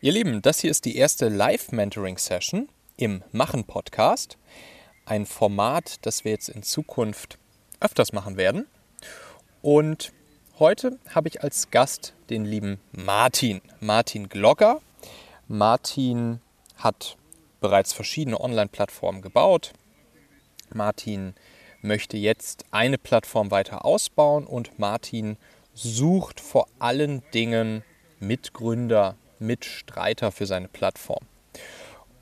Ihr Lieben, das hier ist die erste Live-Mentoring-Session im Machen-Podcast. Ein Format, das wir jetzt in Zukunft öfters machen werden. Und heute habe ich als Gast den lieben Martin Glogger. Martin hat bereits verschiedene Online-Plattformen gebaut. Martin möchte jetzt eine Plattform weiter ausbauen und Martin sucht vor allen Dingen Mitgründer, Mitstreiter für seine Plattform.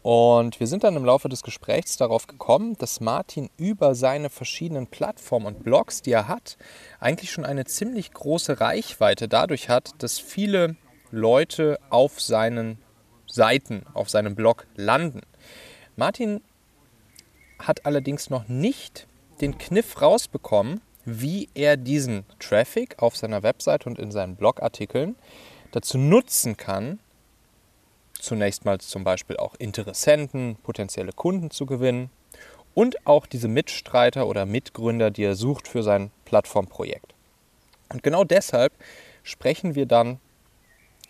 Und wir sind dann im Laufe des Gesprächs darauf gekommen, dass Martin über seine verschiedenen Plattformen und Blogs, die er hat, eigentlich schon eine ziemlich große Reichweite dadurch hat, dass viele Leute auf seinen Seiten, auf seinem Blog landen. Martin hat allerdings noch nicht den Kniff rausbekommen, wie er diesen Traffic auf seiner Website und in seinen Blogartikeln dazu nutzen kann, zunächst mal zum Beispiel auch Interessenten, potenzielle Kunden zu gewinnen und auch diese Mitstreiter oder Mitgründer, die er sucht für sein Plattformprojekt. Und genau deshalb sprechen wir dann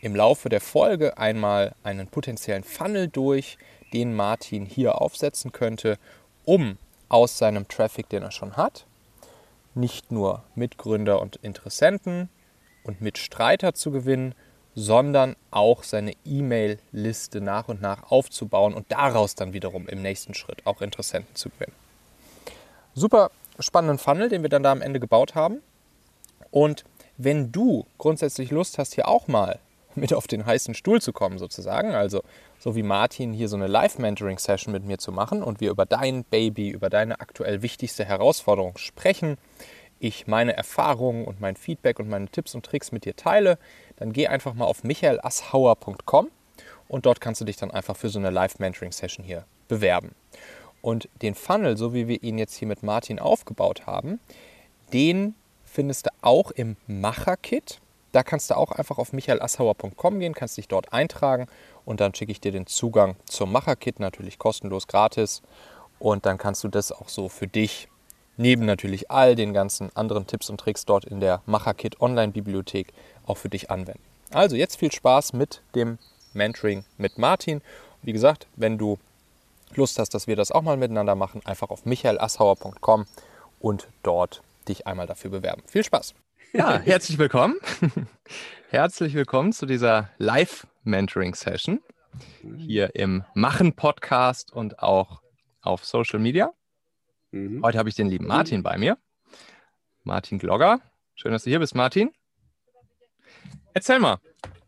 im Laufe der Folge einmal einen potenziellen Funnel durch, den Martin hier aufsetzen könnte, um aus seinem Traffic, den er schon hat, nicht nur Mitgründer und Interessenten und Mitstreiter zu gewinnen, sondern auch seine E-Mail-Liste nach und nach aufzubauen und daraus dann wiederum im nächsten Schritt auch Interessenten zu gewinnen. Super spannenden Funnel, den wir dann da am Ende gebaut haben. Und wenn du grundsätzlich Lust hast, hier auch mal mit auf den heißen Stuhl zu kommen sozusagen, also so wie Martin hier so eine Live-Mentoring-Session mit mir zu machen und wir über dein Baby, über deine aktuell wichtigste Herausforderung sprechen, ich meine Erfahrungen und mein Feedback und meine Tipps und Tricks mit dir teile, dann geh einfach mal auf michaelasshauer.com und dort kannst du dich dann einfach für so eine Live-Mentoring-Session hier bewerben. Und den Funnel, so wie wir ihn jetzt hier mit Martin aufgebaut haben, den findest du auch im Macher-Kit. Da kannst du auch einfach auf michaelasshauer.com gehen, kannst dich dort eintragen und dann schicke ich dir den Zugang zum Macher-Kit, natürlich kostenlos, gratis. Und dann kannst du das auch so für dich, neben natürlich all den ganzen anderen Tipps und Tricks dort in der Macher-Kit Online-Bibliothek, auch für dich anwenden. Also jetzt viel Spaß mit dem Mentoring mit Martin. Wie gesagt, wenn du Lust hast, dass wir das auch mal miteinander machen, einfach auf michaelasshauer.com und dort dich einmal dafür bewerben. Viel Spaß! Ja, herzlich willkommen. Herzlich willkommen zu dieser Live-Mentoring-Session hier im Machen-Podcast und auch auf Social Media. Heute habe ich den lieben Martin bei mir. Martin Glogger. Schön, dass du hier bist, Martin. Erzähl mal.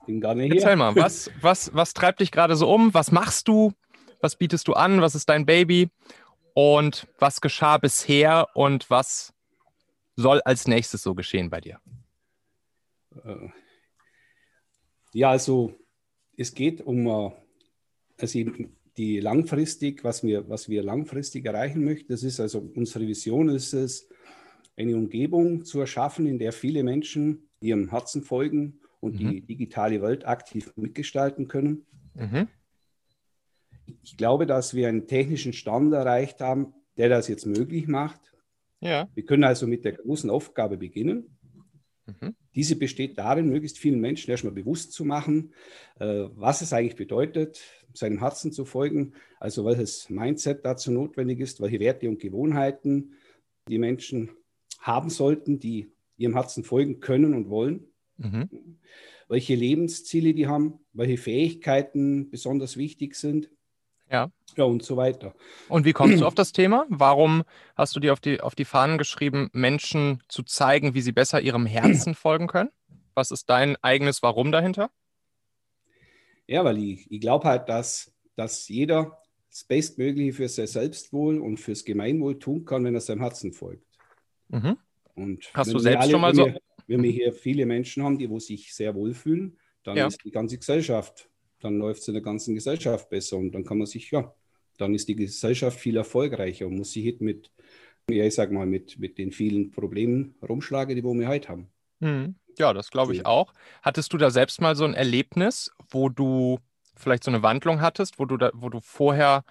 Bin gar nicht Erzähl hier. Mal, was treibt dich gerade so um? Was machst du? Was bietest du an? Was ist dein Baby? Und was geschah bisher? Und was soll als nächstes so geschehen bei dir? Ja, also es geht um die langfristig, was wir langfristig erreichen möchten, das ist also unsere Vision, ist es, eine Umgebung zu erschaffen, in der viele Menschen ihrem Herzen folgen und die digitale Welt aktiv mitgestalten können. Ich glaube, dass wir einen technischen Stand erreicht haben, der das jetzt möglich macht. Ja. Wir können also mit der großen Aufgabe beginnen. Diese besteht darin, möglichst vielen Menschen erstmal bewusst zu machen, was es eigentlich bedeutet, seinem Herzen zu folgen, also welches Mindset dazu notwendig ist, welche Werte und Gewohnheiten die Menschen haben sollten, die ihrem Herzen folgen können und wollen, welche Lebensziele die haben, welche Fähigkeiten besonders wichtig sind, ja und so weiter. Und wie kommst du auf das Thema? Warum hast du dir auf die Fahnen geschrieben, Menschen zu zeigen, wie sie besser ihrem Herzen folgen können? Was ist dein eigenes Warum dahinter? Ja, weil ich glaube halt, dass jeder das Bestmögliche für sein Selbstwohl und fürs Gemeinwohl tun kann, wenn er seinem Herzen folgt. Und hast du selbst schon mal so? Wenn wir hier viele Menschen haben, die sich sehr wohlfühlen, dann ist die ganze Gesellschaft, dann läuft es in der ganzen Gesellschaft besser und dann kann man sich, dann ist die Gesellschaft viel erfolgreicher und muss sich nicht mit den vielen Problemen rumschlagen, die wir heute haben. Ja, das glaube ich auch. Hattest du da selbst mal so ein Erlebnis, wo du vielleicht so eine Wandlung hattest, wo du vorher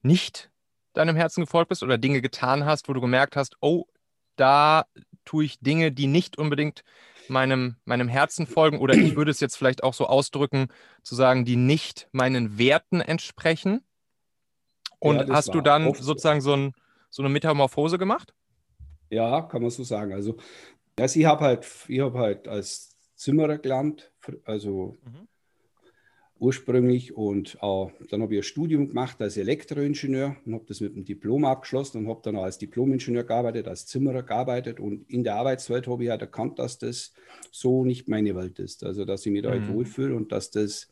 nicht deinem Herzen gefolgt bist oder Dinge getan hast, wo du gemerkt hast, oh, da tue ich Dinge, die nicht unbedingt meinem Herzen folgen, oder ich würde es jetzt vielleicht auch so ausdrücken, zu sagen, die nicht meinen Werten entsprechen. Und ja, hast du dann sozusagen so eine Metamorphose gemacht? Ja, kann man so sagen. Also ich habe halt als Zimmerer gelernt, also ursprünglich, und auch dann habe ich ein Studium gemacht als Elektroingenieur und habe das mit dem Diplom abgeschlossen und habe dann auch als Diplomingenieur gearbeitet, als Zimmerer gearbeitet, und in der Arbeitswelt habe ich halt erkannt, dass das so nicht meine Welt ist, also dass ich mich da halt wohlfühle und dass das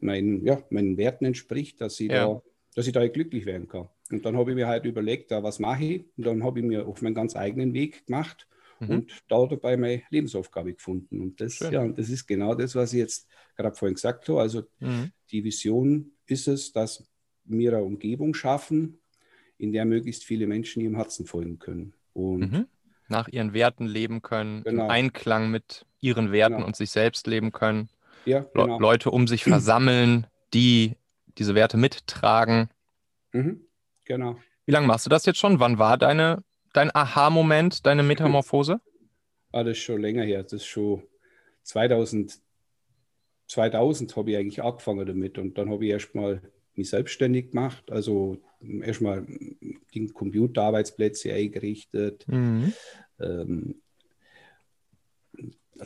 meinen Werten entspricht, dass ich da halt glücklich werden kann. Und dann habe ich mir halt überlegt, was mache ich, und dann habe ich mir auf meinen ganz eigenen Weg gemacht und dabei meine Lebensaufgabe gefunden. Und das ist genau das, was ich jetzt gerade vorhin gesagt habe. Also die Vision ist es, dass wir eine Umgebung schaffen, in der möglichst viele Menschen ihrem Herzen folgen können. Und nach ihren Werten leben können, im Einklang mit ihren Werten und sich selbst leben können. Ja, Leute um sich versammeln, die diese Werte mittragen. Mhm. Genau. Wie lange machst du das jetzt schon? Wann war dein Aha-Moment, deine Metamorphose? Ah, das ist schon länger her. Das ist schon 2000 habe ich eigentlich angefangen damit, und dann habe ich erstmal mich selbstständig gemacht. Also erstmal die Computerarbeitsplätze eingerichtet,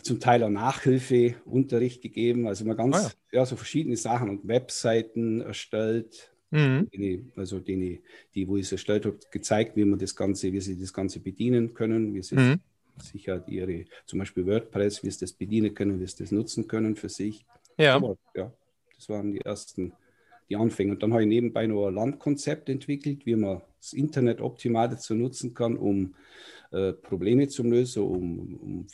zum Teil auch Nachhilfeunterricht gegeben. Also mal ganz so verschiedene Sachen und Webseiten erstellt. Also die, wo ich es erstellt habe, gezeigt, wie sie das Ganze bedienen können, wie sie sicher ihre, zum Beispiel WordPress, wie sie das bedienen können, wie sie das nutzen können für sich. Ja. Aber, das waren die Anfänge. Und dann habe ich nebenbei noch ein Landkonzept entwickelt, wie man das Internet optimal dazu nutzen kann, um Probleme zu lösen, um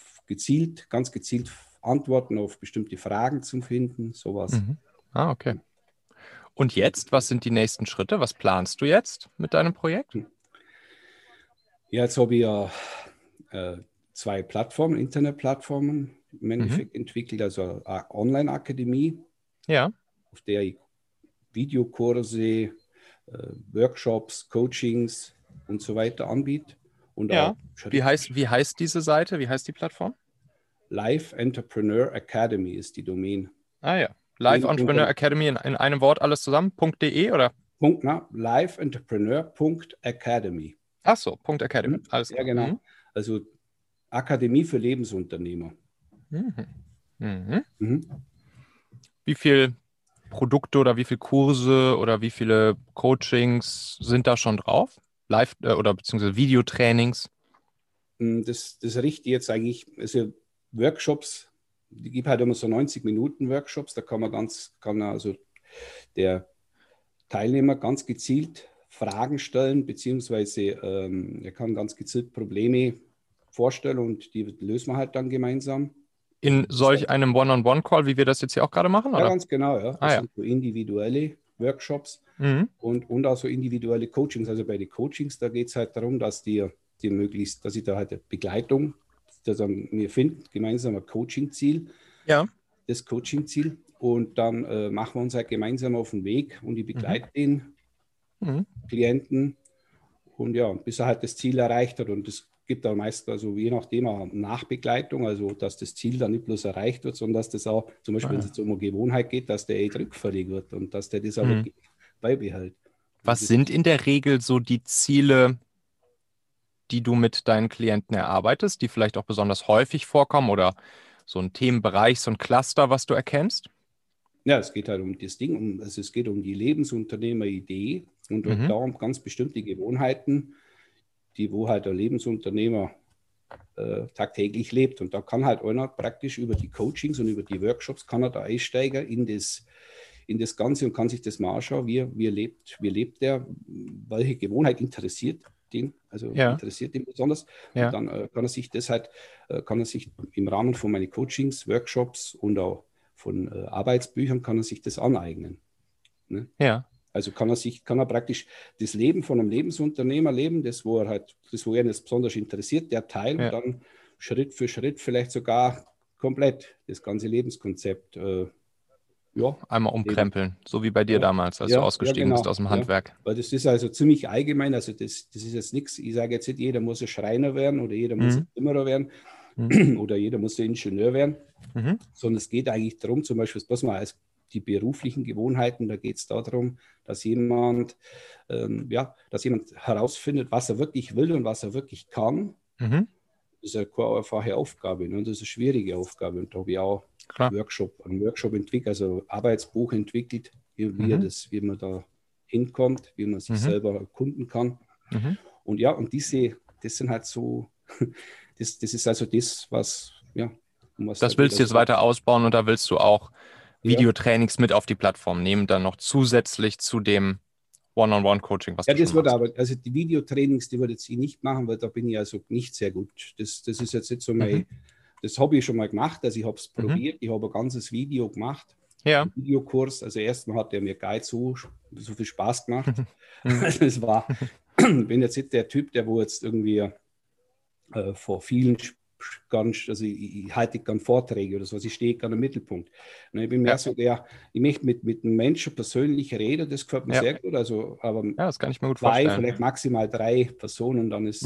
ganz gezielt Antworten auf bestimmte Fragen zu finden, sowas. Ah, okay. Und jetzt, was sind die nächsten Schritte? Was planst du jetzt mit deinem Projekt? Ja, jetzt habe ich ja zwei Plattformen, Internetplattformen im Endeffekt entwickelt, also eine Online-Akademie, auf der ich Videokurse, Workshops, Coachings und so weiter anbiete. Und wie heißt diese Seite? Wie heißt die Plattform? Life Entrepreneur Academy ist die Domain. Ah ja. Live Entrepreneur Academy in einem Wort alles zusammen, .de oder? Live Entrepreneur.academy. Ach so, .academy, alles klar. Ja, genau. Also Akademie für Lebensunternehmer. Wie viele Produkte oder wie viele Kurse oder wie viele Coachings sind da schon drauf? Live oder beziehungsweise Videotrainings? Das richte ich jetzt eigentlich, also Workshops. Die gibt halt immer so 90-Minuten-Workshops, da kann der Teilnehmer ganz gezielt Fragen stellen, beziehungsweise er kann ganz gezielt Probleme vorstellen, und die lösen wir halt dann gemeinsam. In solch einem One-on-One-Call, wie wir das jetzt hier auch gerade machen? Ja, oder? Ganz genau, ja. Das sind so individuelle Workshops und auch so individuelle Coachings. Also bei den Coachings, da geht es halt darum, dass dass ich da halt eine Begleitung, wir finden gemeinsam ein Coaching-Ziel, das Coaching-Ziel, und dann machen wir uns halt gemeinsam auf den Weg, und ich begleite den Klienten, und bis er halt das Ziel erreicht hat, und es gibt auch meist, also je nachdem, auch Nachbegleitung, also dass das Ziel dann nicht bloß erreicht wird, sondern dass das auch, zum Beispiel wenn es jetzt um eine Gewohnheit geht, dass der rückfällig wird und dass der das aber beibehält. Was sind in der Regel so die Ziele, die du mit deinen Klienten erarbeitest, die vielleicht auch besonders häufig vorkommen, oder so ein Themenbereich, so ein Cluster, was du erkennst? Ja, es geht halt um das Ding, es geht um die Lebensunternehmer-Idee und darum, ganz bestimmte Gewohnheiten, die wo halt der Lebensunternehmer tagtäglich lebt. Und da kann halt einer praktisch über die Coachings und über die Workshops kann er da einsteigen in das Ganze und kann sich das mal anschauen, wie lebt der, welche Gewohnheit interessiert den, interessiert ihn besonders. Ja. Und dann kann er sich im Rahmen von meinen Coachings, Workshops und auch von Arbeitsbüchern kann er sich das aneignen. Ne? Ja. Also kann er praktisch das Leben von einem Lebensunternehmer leben, das, wo er das besonders interessiert, der Teil, und dann Schritt für Schritt vielleicht sogar komplett das ganze Lebenskonzept einmal umkrempeln, so wie bei dir damals, als du ausgestiegen bist aus dem Handwerk. Weil das ist also ziemlich allgemein, also das ist jetzt nichts, ich sage jetzt nicht, jeder muss ein Schreiner werden oder jeder muss ein Zimmerer werden, mhm. oder jeder muss ja Ingenieur werden, mhm. sondern es geht eigentlich darum, zum Beispiel, das mal als die beruflichen Gewohnheiten, da geht es darum, dass jemand herausfindet, was er wirklich will und was er wirklich kann. Mhm. Das ist ja keine einfache Aufgabe, ne? Das ist eine schwierige Aufgabe. Und da habe ich auch einen Workshop entwickelt, also ein Arbeitsbuch entwickelt, wie man da hinkommt, wie man sich selber erkunden kann. Mhm. Und ja, und das sind halt so, das ist also das, was, ja. Das willst du jetzt weiter ausbauen und da willst du auch Videotrainings mit auf die Plattform nehmen, dann noch zusätzlich zu dem One-on-One-Coaching, was du das wird aber, also die Videotrainings, die würde ich nicht machen, weil da bin ich also nicht sehr gut. Das ist jetzt nicht so mein, das habe ich schon mal gemacht, also ich habe es probiert, ich habe ein ganzes Video gemacht, einen Videokurs, also erstmal hat der mir geil so viel Spaß gemacht. Also es war, bin jetzt nicht der Typ, der wo jetzt irgendwie vor vielen ich halte gerne Vorträge oder so, also ich stehe gerne im Mittelpunkt. Und ich bin mehr so der, ich möchte mit einem Menschen persönlich reden, das gehört mir sehr gut, also, aber das kann ich mir gut vorstellen. Vielleicht maximal 3 Personen, dann ist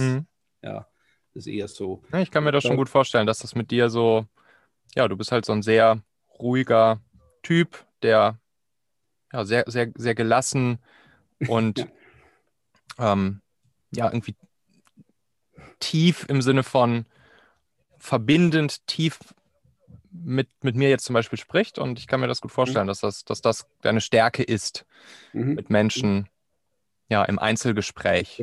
das eher so. Ja, ich kann mir das schon gut vorstellen, dass das mit dir so, ja, du bist halt so ein sehr ruhiger Typ, der sehr, sehr, sehr gelassen und irgendwie tief im Sinne von verbindend tief mit mir jetzt zum Beispiel spricht, und ich kann mir das gut vorstellen, dass das deine Stärke ist, mit Menschen im Einzelgespräch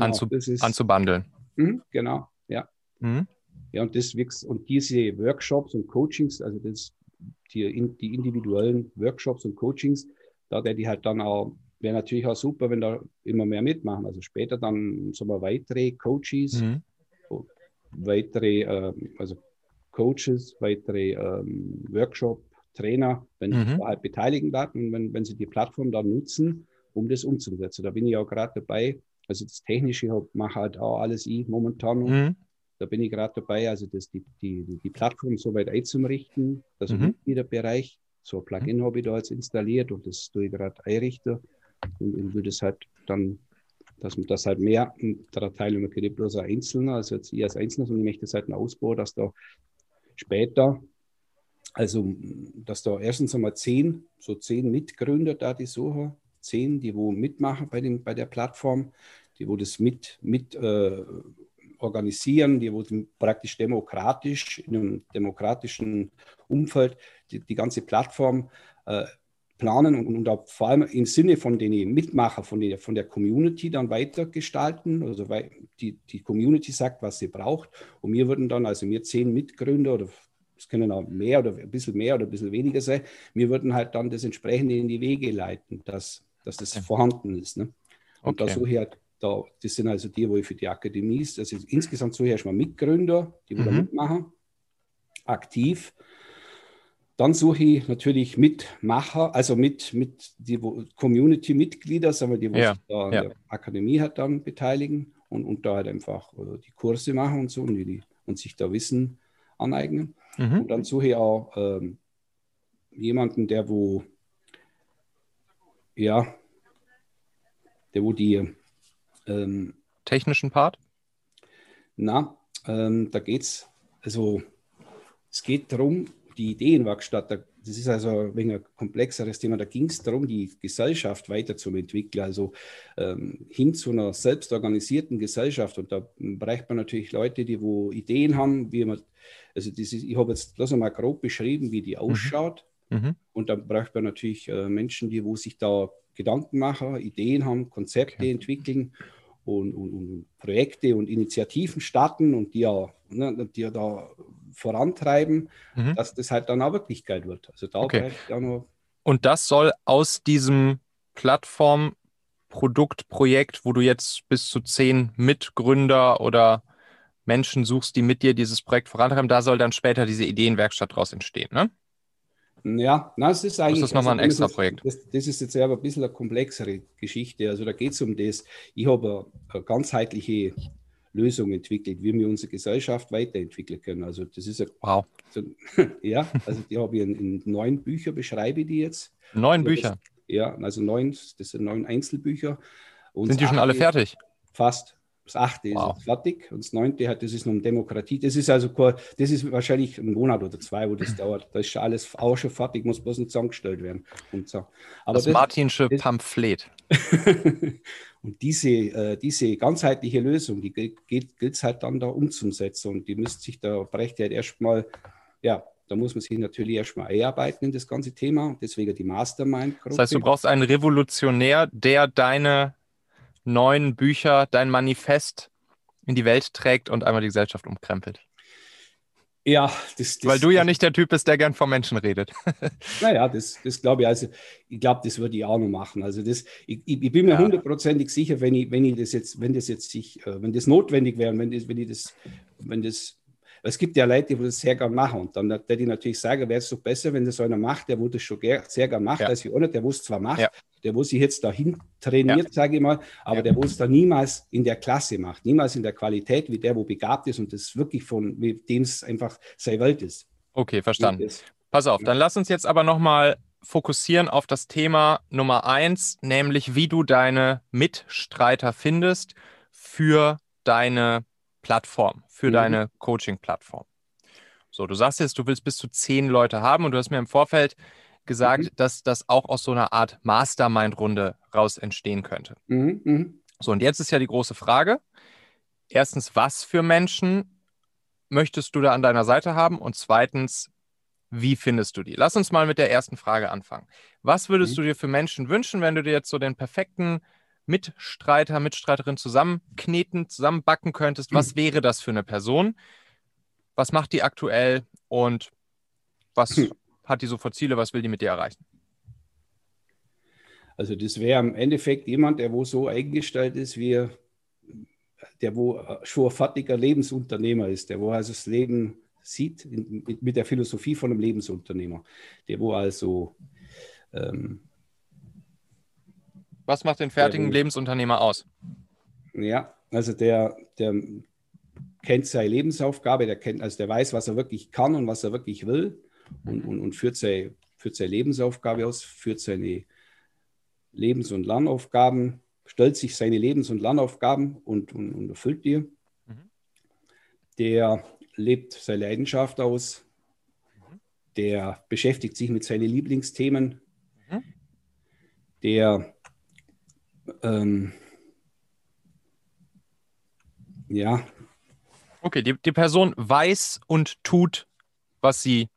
anzubandeln. Mhm, genau, ja. Mhm. Ja, und diese Workshops und Coachings, also die individuellen Workshops und Coachings, da werde ich halt dann auch, wäre natürlich auch super, wenn da immer mehr mitmachen, also später dann so mal weitere Coaches, Coaches, weitere Workshop-Trainer, wenn sie halt beteiligen werden und wenn sie die Plattform dann nutzen, um das umzusetzen. Da bin ich auch gerade dabei, also das Technische mache halt auch alles ich momentan. Da bin ich gerade dabei, also die Plattform so weit einzurichten, dass im Mitgliederbereich, so ein Plugin habe ich da jetzt installiert und das tue ich gerade einrichten und will das halt dann, dass man das halt mehr, da teilnehmen kann, nicht bloß ein Einzelner, also jetzt ich als Einzelner, sondern ich möchte das halt einen Ausbau, dass da später, also dass da erstens einmal 10 Mitgründer da die suche, 10, die wo mitmachen bei der Plattform, die wo das mit organisieren, die wo praktisch demokratisch, in einem demokratischen Umfeld die ganze Plattform planen und auch vor allem im Sinne von den Mitmachern, von der Community dann weitergestalten, also weil die Community sagt, was sie braucht, und wir würden dann, also wir 10 Mitgründer, oder es können auch mehr oder ein bisschen mehr oder ein bisschen weniger sein, wir würden halt dann das entsprechende in die Wege leiten, dass das vorhanden ist. Ne? Und da suche ich halt, das sind also die, wo ich für die Akademie ist, also insgesamt suche ich erstmal Mitgründer, die da mitmachen, aktiv. Dann suche ich natürlich Mitmacher, also mit die Community-Mitglieder, sagen wir, die sich da an der Akademie halt dann beteiligen und da halt einfach die Kurse machen und so und sich da Wissen aneignen. Mhm. Und dann suche ich auch jemanden, der die technischen Part? Da geht's, also es geht darum, die Ideenwerkstatt, das ist also ein wenig ein komplexeres Thema, da ging es darum, die Gesellschaft weiterzuentwickeln, also hin zu einer selbstorganisierten Gesellschaft, und da braucht man natürlich Leute, die wo Ideen haben, wie man, also ich habe jetzt bloß einmal grob beschrieben, wie die ausschaut, und dann braucht man natürlich Menschen, die wo sich da Gedanken machen, Ideen haben, Konzepte entwickeln und Projekte und Initiativen starten und die da vorantreiben, dass das halt dann auch Wirklichkeit wird. Also da bleibt ja nur. Und das soll aus diesem Plattform-Produkt-Projekt, wo du jetzt bis zu 10 Mitgründer oder Menschen suchst, die mit dir dieses Projekt vorantreiben, da soll dann später diese Ideenwerkstatt draus entstehen, ne? Ja, das ist eigentlich. Das ist nochmal ein extra Projekt. Das ist jetzt aber ein bisschen eine komplexere Geschichte. Also da geht es um das. Ich habe eine ganzheitliche Lösung entwickelt, wie wir unsere Gesellschaft weiterentwickeln können. Also das ist wow. Also die habe ich in 9 Büchern, beschreibe ich die jetzt. 9 Bücher? Das sind 9 Einzelbücher. Sind die schon alle fertig? Fast. Das 8. Wow. Ist fertig und das 9. hat, das ist noch eine Demokratie. Das ist also das ist wahrscheinlich ein Monat oder 2, wo das dauert. Da ist alles auch schon fertig, muss bloß ein Song gestellt werden. Und so. Aber das Martinsche Pamphlet. Und diese ganzheitliche Lösung, die gilt es halt dann da umzusetzen. Und die müsste sich der Brecht halt erstmal, ja, da muss man sich natürlich erstmal einarbeiten in das ganze Thema. Deswegen die Mastermind-Gruppe. Das heißt, du brauchst einen Revolutionär, der deine 9 Bücher, dein Manifest in die Welt trägt und einmal die Gesellschaft umkrempelt. Ja, weil du ja nicht der Typ bist, der gern von Menschen redet. Naja, das glaube ich. Also, ich glaube, das würde ich auch noch machen. Also, ich bin mir hundertprozentig sicher, wenn das notwendig wäre, es gibt ja Leute, die das sehr gern machen. Und dann würde ich natürlich sagen, wäre es doch besser, wenn das einer macht, der wo das schon sehr gern macht, als ich einer, der wo es zwar macht, der wo sich jetzt dahin trainiert, sage ich mal, aber der wo es dann niemals in der Klasse macht, niemals in der Qualität, wie der, wo begabt ist und das wirklich von dem es einfach seine Welt ist. Okay, verstanden. Pass auf, dann lass uns jetzt aber nochmal fokussieren auf das Thema Nummer 1, nämlich wie du deine Mitstreiter findest für deine Plattform, für deine Coaching-Plattform. So, du sagst jetzt, du willst bis zu 10 Leute haben und du hast mir im Vorfeld gesagt, dass das auch aus so einer Art Mastermind-Runde raus entstehen könnte. So, und jetzt ist ja die große Frage. Erstens, was für Menschen möchtest du da an deiner Seite haben? Und zweitens, wie findest du die? Lass uns mal mit der ersten Frage anfangen. Was würdest du dir für Menschen wünschen, wenn du dir jetzt so den perfekten Mitstreiter, Mitstreiterin zusammenkneten, zusammenbacken könntest? Was wäre das für eine Person? Was macht die aktuell und was hat die so für Ziele? Was will die mit dir erreichen? Also das wäre im Endeffekt jemand, der wo so eingestellt ist, wie der wo schon ein fertiger Lebensunternehmer ist, der wo also das Leben sieht mit der Philosophie von einem Lebensunternehmer, der wo also was macht den fertigen Lebensunternehmer aus? Ja, also der kennt seine Lebensaufgabe, der weiß, was er wirklich kann und was er wirklich will und führt seine Lebensaufgabe aus, führt seine Lebens- und Lernaufgaben, stellt sich seine Lebens- und Lernaufgaben und erfüllt die. Der lebt seine Leidenschaft aus, der beschäftigt sich mit seinen Lieblingsthemen, der Okay, die Person weiß und tut, was sie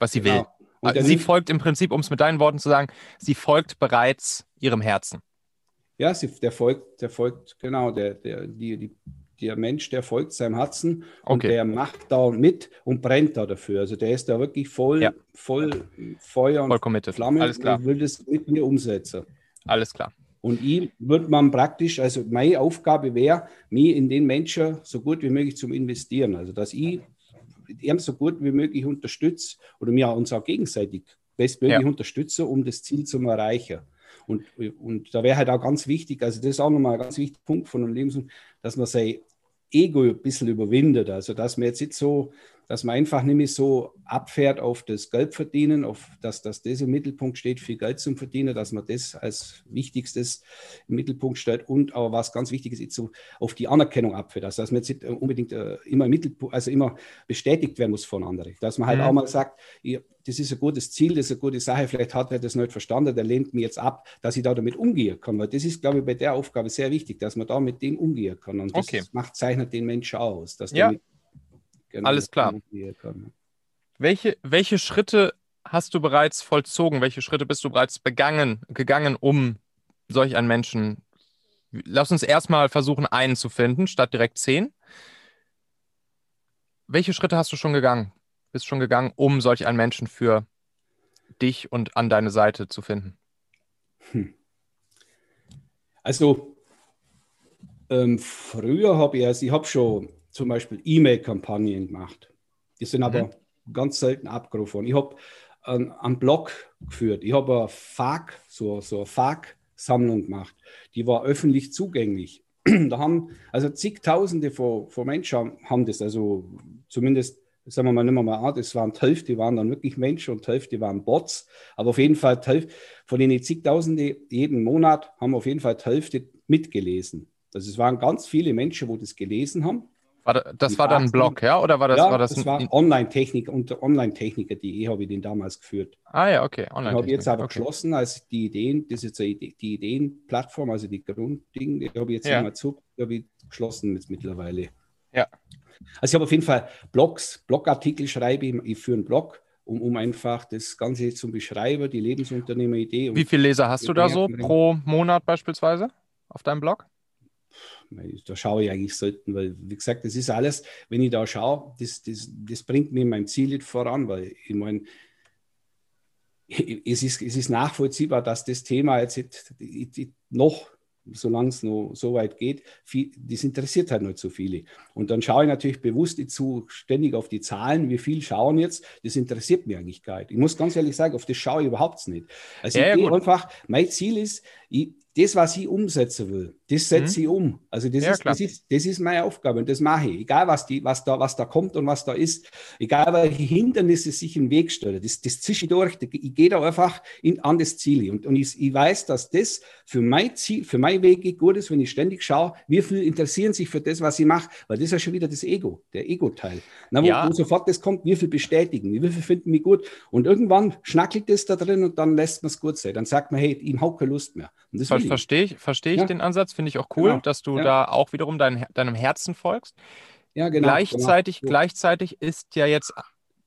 will. Und sie folgt im Prinzip, um es mit deinen Worten zu sagen, sie folgt bereits ihrem Herzen. Ja, der Mensch, der folgt seinem Herzen und der macht da mit und brennt da dafür. Also der ist da wirklich voll Feuer und voll committed. Flamme. Alles klar. Und will das mit mir umsetzen. Alles klar. Und ihm wird man praktisch, also meine Aufgabe wäre, mich in den Menschen so gut wie möglich zu investieren. Also, dass ich ihn so gut wie möglich unterstütze oder wir uns auch gegenseitig bestmöglich unterstütze, um das Ziel zu erreichen. Und da wäre halt auch ganz wichtig, also das ist auch nochmal ein ganz wichtiger Punkt von einem Leben, dass man sein Ego ein bisschen überwindet. Also, dass man jetzt so, dass man einfach nicht mehr so abfährt auf das Geld verdienen, auf dass das im Mittelpunkt steht, viel Geld zum Verdienen, dass man das als Wichtigstes im Mittelpunkt stellt und auch was ganz Wichtiges ist, so auf die Anerkennung abfährt. Also, dass man jetzt nicht unbedingt immer im Mittelpunkt, also immer bestätigt werden muss von anderen. Dass man halt auch mal sagt, das ist ein gutes Ziel, das ist eine gute Sache, vielleicht hat er das nicht verstanden, der lehnt mich jetzt ab, dass ich da damit umgehen kann. Weil das ist, glaube ich, bei der Aufgabe sehr wichtig, dass man da mit dem umgehen kann. Und das zeichnet den Menschen aus, dass der mit alles klar. Welche Schritte hast du bereits vollzogen? Welche Schritte bist du bereits gegangen, um solch einen Menschen? Lass uns erstmal versuchen, einen zu finden, statt direkt 10. Welche Schritte hast du schon gegangen? Bist schon gegangen, um solch einen Menschen für dich und an deine Seite zu finden? Also früher habe ich schon zum Beispiel E-Mail-Kampagnen gemacht. Die sind aber ganz selten abgerufen. Ich habe einen Blog geführt. Ich habe eine FAQ-Sammlung gemacht. Die war öffentlich zugänglich. Da haben also zigtausende von Menschen haben das, also zumindest, sagen wir mal, nehmen wir mal an, das waren die Hälfte, waren dann wirklich Menschen und die Hälfte waren Bots. Aber auf jeden Fall die Hälfte, von den zigtausende jeden Monat haben auf jeden Fall die Hälfte mitgelesen. Also es waren ganz viele Menschen, wo das gelesen haben. Das war dann ein Blog, ja? Oder war das, ja, das war Online-Techniker, unter Online-Techniker.de habe ich den damals geführt. Ah ja, okay. Ich habe jetzt aber geschlossen, als die Ideen, das ist jetzt die Ideenplattform, also die Grundding, die habe ich jetzt immer geschlossen jetzt mittlerweile. Ja. Also ich habe auf jeden Fall Blogs, Blogartikel schreibe ich für einen Blog, um einfach das Ganze zum Beschreiber, die Lebensunternehmer-Idee. Wie viele Leser hast du da so pro Monat beispielsweise auf deinem Blog? Da schaue ich eigentlich selten, weil, wie gesagt, das ist alles, wenn ich da schaue, das bringt mir mein Ziel nicht voran, weil ich meine, es ist nachvollziehbar, dass das Thema jetzt noch, solange es noch so weit geht, das interessiert halt nicht so viele. Und dann schaue ich natürlich bewusst ständig auf die Zahlen, wie viel schauen jetzt, das interessiert mich eigentlich gar nicht. Ich muss ganz ehrlich sagen, auf das schaue ich überhaupt nicht. Also ich gehe einfach, mein Ziel ist, das, was ich umsetzen will, das setze ich um. Also das ist meine Aufgabe und das mache ich. Egal, was da kommt und was da ist, egal, welche Hindernisse sich im Weg stellen, das zische ich durch. Ich gehe da einfach an das Ziel. Und ich weiß, dass das für mein Ziel, für meinen Weg gut ist, wenn ich ständig schaue, wie viel interessieren sich für das, was ich mache. Weil das ist ja schon wieder das Ego, der Ego-Teil. Wo sofort das kommt, wie viel bestätigen, wie viel finden mich gut. Und irgendwann schnackelt das da drin und dann lässt man es gut sein. Dann sagt man, hey, ich habe keine Lust mehr. Und das Verstehe ich den Ansatz, finde ich auch cool, dass du da auch wiederum deinem Herzen folgst. Ja, genau. Gleichzeitig ist ja jetzt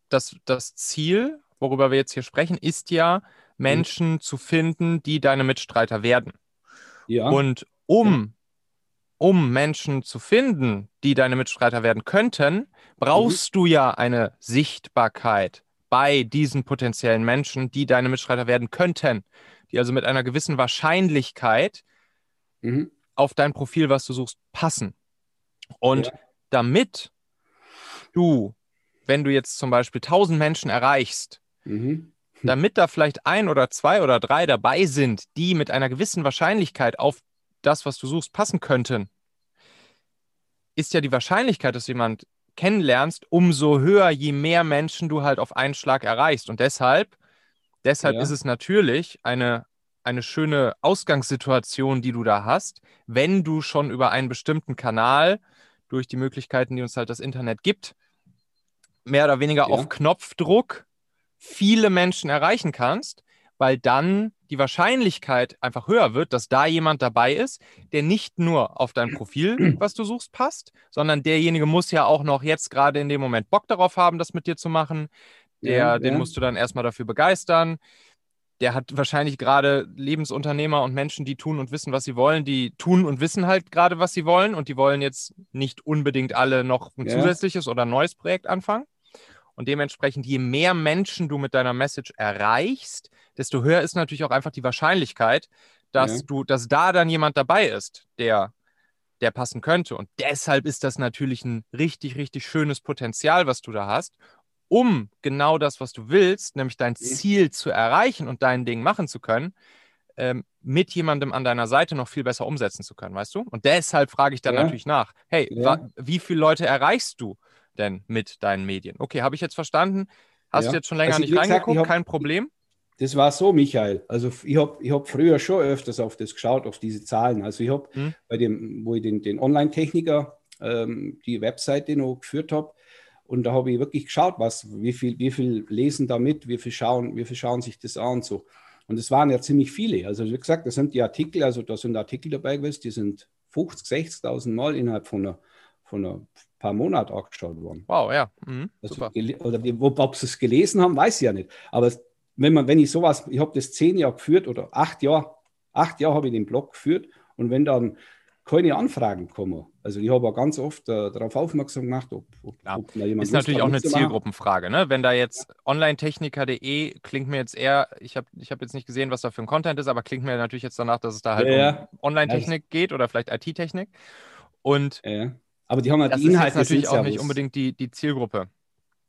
das Ziel, worüber wir jetzt hier sprechen, ist ja, Menschen zu finden, die deine Mitstreiter werden. Ja. Und um Menschen zu finden, die deine Mitstreiter werden könnten, brauchst du ja eine Sichtbarkeit bei diesen potenziellen Menschen, die deine Mitstreiter werden könnten, die also mit einer gewissen Wahrscheinlichkeit auf dein Profil, was du suchst, passen. Und damit du, wenn du jetzt zum Beispiel 1000 Menschen erreichst, damit da vielleicht 1 oder 2 oder 3 dabei sind, die mit einer gewissen Wahrscheinlichkeit auf das, was du suchst, passen könnten, ist ja die Wahrscheinlichkeit, dass jemand kennenlernst, umso höher, je mehr Menschen du halt auf einen Schlag erreichst. Und deshalb ist es natürlich eine schöne Ausgangssituation, die du da hast, wenn du schon über einen bestimmten Kanal durch die Möglichkeiten, die uns halt das Internet gibt, mehr oder weniger auf Knopfdruck viele Menschen erreichen kannst, weil dann die Wahrscheinlichkeit einfach höher wird, dass da jemand dabei ist, der nicht nur auf dein Profil, was du suchst, passt, sondern derjenige muss ja auch noch jetzt gerade in dem Moment Bock darauf haben, das mit dir zu machen. Den musst du dann erstmal dafür begeistern. Der hat wahrscheinlich gerade Lebensunternehmer und Menschen, die tun und wissen, was sie wollen. Die tun und wissen halt gerade, was sie wollen. Und die wollen jetzt nicht unbedingt alle noch ein zusätzliches oder ein neues Projekt anfangen. Und dementsprechend, je mehr Menschen du mit deiner Message erreichst, desto höher ist natürlich auch einfach die Wahrscheinlichkeit, dass da dann jemand dabei ist, der passen könnte. Und deshalb ist das natürlich ein richtig, richtig schönes Potenzial, was du da hast, um genau das, was du willst, nämlich dein Ziel zu erreichen und dein Ding machen zu können, mit jemandem an deiner Seite noch viel besser umsetzen zu können, weißt du? Und deshalb frage ich dann natürlich nach, hey, wie viele Leute erreichst du denn mit deinen Medien? Okay, habe ich jetzt verstanden? Hast du jetzt schon länger nicht reingeguckt? Kein Problem? Das war so, Michael. Also ich hab früher schon öfters auf das geschaut, auf diese Zahlen. Also ich habe bei dem, wo ich den Online-Techniker die Webseite noch geführt habe, und da habe ich wirklich geschaut, wie viel lesen damit, wie viel schauen sich das an und so. Und es waren ja ziemlich viele. Also wie gesagt, das sind die Artikel, also da sind Artikel dabei gewesen, die sind 50.000, 60.000 Mal innerhalb von ein paar Monaten angeschaut worden. Wow, ja. Mhm, also, super. Ob sie es gelesen haben, weiß ich ja nicht. Aber ich habe das 10 Jahre geführt oder 8 Jahre, 8 Jahre habe ich den Blog geführt, und wenn dann keine Anfragen kommen. Also ich habe auch ganz oft darauf aufmerksam gemacht, ob da jemand... Ist natürlich auch eine Zielgruppenfrage, ne? Wenn da jetzt Online-Techniker.de klingt mir jetzt eher, ich hab jetzt nicht gesehen, was da für ein Content ist, aber klingt mir natürlich jetzt danach, dass es da halt um Online-Technik geht oder vielleicht IT-Technik. Und aber die haben halt die Inhalte, das ist natürlich auch nicht unbedingt die Zielgruppe.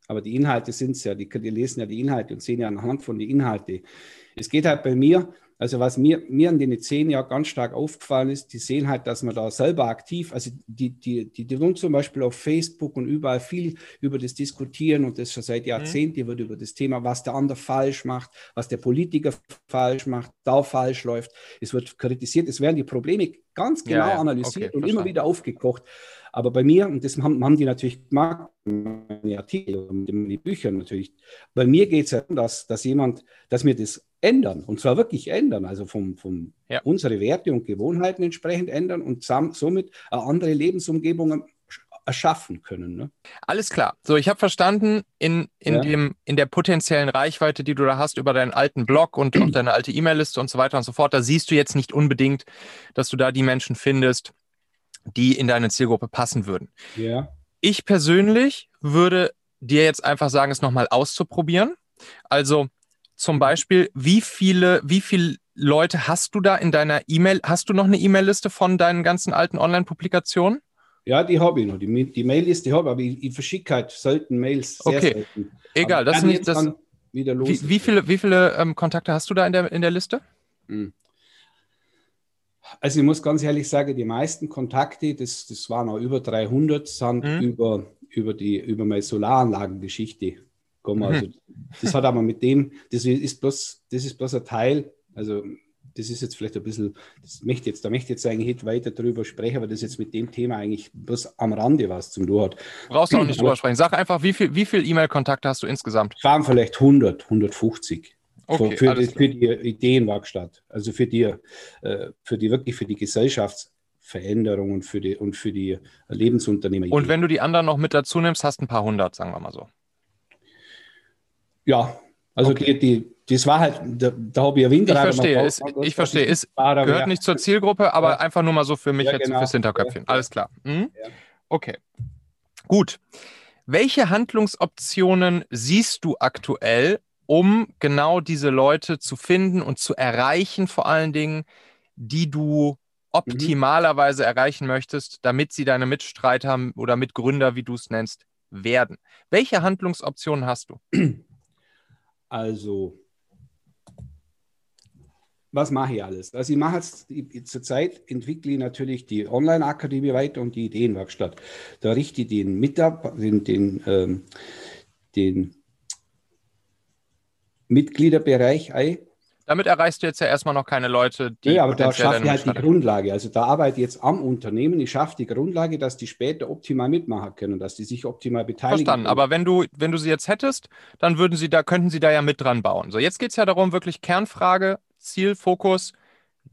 Aber die Inhalte sind es ja, die lesen ja die Inhalte und sehen ja anhand von den Inhalten. Es geht halt bei mir Also was mir in den 10 Jahren ganz stark aufgefallen ist, die sehen halt, dass man da selber aktiv, also die tun zum Beispiel auf Facebook und überall viel über das diskutieren und das schon seit Jahrzehnten wird über das Thema, was der andere falsch macht, was der Politiker falsch macht, da falsch läuft. Es wird kritisiert, es werden die Probleme ganz genau analysiert und verstanden. Immer wieder aufgekocht. Aber bei mir, und das haben die natürlich gemacht, meine Artikel und die Bücher natürlich, bei mir geht es ja darum, dass wir das ändern, und zwar wirklich ändern, also von unsere Werte und Gewohnheiten entsprechend ändern und somit eine andere Lebensumgebung erschaffen können. Ne? Alles klar. So, ich habe verstanden, in der potenziellen Reichweite, die du da hast über deinen alten Blog und auch deine alte E-Mail-Liste und so weiter und so fort, da siehst du jetzt nicht unbedingt, dass du da die Menschen findest, die in deine Zielgruppe passen würden. Ja. Ich persönlich würde dir jetzt einfach sagen, es nochmal auszuprobieren. Also zum Beispiel, wie viele Leute hast du da in deiner E-Mail? Hast du noch eine E-Mail-Liste von deinen ganzen alten Online-Publikationen? Ja, die habe ich noch. Die Mail-Liste habe ich, aber ich verschicke halt selten Mails. Sehr selten. Egal. Das ist das. Wieder los. Wie viele Kontakte hast du da in der Liste? Hm. Also ich muss ganz ehrlich sagen, die meisten Kontakte, das waren auch über 300, sind über meine Solaranlagengeschichte gekommen. Also das hat aber mit dem, das ist bloß ein Teil, also das ist jetzt vielleicht ein bisschen, da möchte ich jetzt eigentlich weiter drüber sprechen, aber das jetzt mit dem Thema eigentlich bloß am Rande was zum tun hat. Brauchst du auch nicht drüber sprechen. Sag einfach, wie viel E-Mail-Kontakte hast du insgesamt? Es waren vielleicht 100, 150. Okay, für die Ideenwerkstatt, also für die Gesellschaftsveränderung und für die Lebensunternehmer. Und wenn du die anderen noch mit dazu nimmst, hast du ein paar hundert, sagen wir mal so. Ja, also okay. Das war halt, da habe ich ja Winter. Ich verstehe. Gehört nicht zur Zielgruppe, aber einfach nur mal so für mich fürs Hinterköpfchen. Ja. Alles klar. Mhm. Ja. Okay, gut. Welche Handlungsoptionen siehst du aktuell, um genau diese Leute zu finden und zu erreichen, vor allen Dingen, die du optimalerweise erreichen möchtest, damit sie deine Mitstreiter oder Mitgründer, wie du es nennst, werden? Welche Handlungsoptionen hast du? Also, was mache ich alles? Also ich mache jetzt, zurzeit entwickle ich natürlich die Online-Akademie weiter und die Ideenwerkstatt. Da richte ich den Mitgliederbereich ein. Damit erreichst du jetzt ja erstmal noch keine Leute, die... Ja, aber da schaffe ich halt die Grundlage. Also da arbeite ich jetzt am Unternehmen. Ich schaffe die Grundlage, dass die später optimal mitmachen können, dass die sich optimal beteiligen. Verstanden. Können. Aber wenn du sie jetzt hättest, dann könnten sie da ja mit dran bauen. So, jetzt geht es ja darum, wirklich Kernfrage, Ziel, Fokus.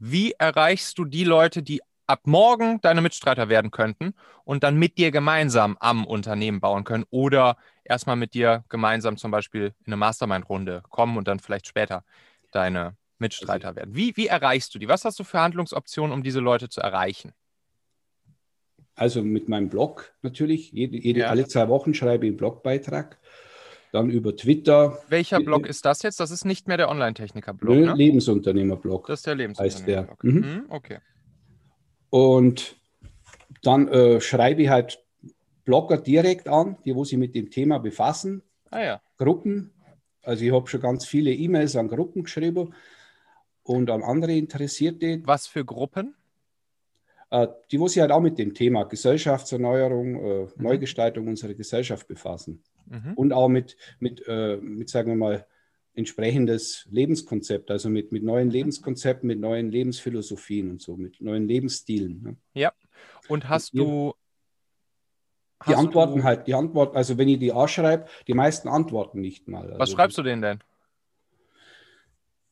Wie erreichst du die Leute, die ab morgen deine Mitstreiter werden könnten und dann mit dir gemeinsam am Unternehmen bauen können oder erstmal mit dir gemeinsam zum Beispiel in eine Mastermind-Runde kommen und dann vielleicht später deine Mitstreiter werden? Wie erreichst du die? Was hast du für Handlungsoptionen, um diese Leute zu erreichen? Also mit meinem Blog natürlich. Alle 2 Wochen schreibe ich einen Blogbeitrag. Dann über Twitter. Welcher Blog ist das jetzt? Das ist nicht mehr der Online-Techniker-Blog, ne? Lebensunternehmer-Blog. Das ist der Lebensunternehmer-Blog. Okay. Und dann schreibe ich halt Blogger direkt an, die sich mit dem Thema befassen. Gruppen. Also ich habe schon ganz viele E-Mails an Gruppen geschrieben und an andere Interessierte. Was für Gruppen? Die sich halt auch mit dem Thema Gesellschaftserneuerung, Neugestaltung unserer Gesellschaft befassen. Und auch mit, sagen wir mal, entsprechendes Lebenskonzept, also mit neuen Lebenskonzepten, mit neuen Lebensphilosophien und so, mit neuen Lebensstilen. Ne? Ja, und die Antworten, also wenn ich die anschreibe, die meisten antworten nicht mal. Also, was schreibst du denen denn?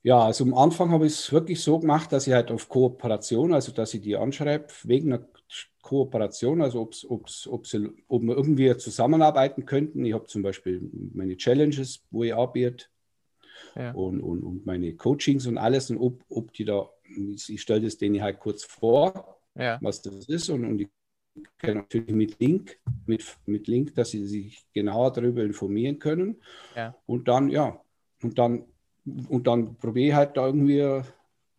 Ja, also am Anfang habe ich es wirklich so gemacht, dass ich halt auf Kooperation, also dass ich die anschreibe, wegen einer Kooperation, also ob wir irgendwie zusammenarbeiten könnten. Ich habe zum Beispiel meine Challenges, wo ich arbeite, und meine Coachings und alles, und ob die da, ich stelle das denen halt kurz vor, was das ist, und die können natürlich mit Link, dass sie sich genauer darüber informieren können. Und dann probiere ich halt da irgendwie,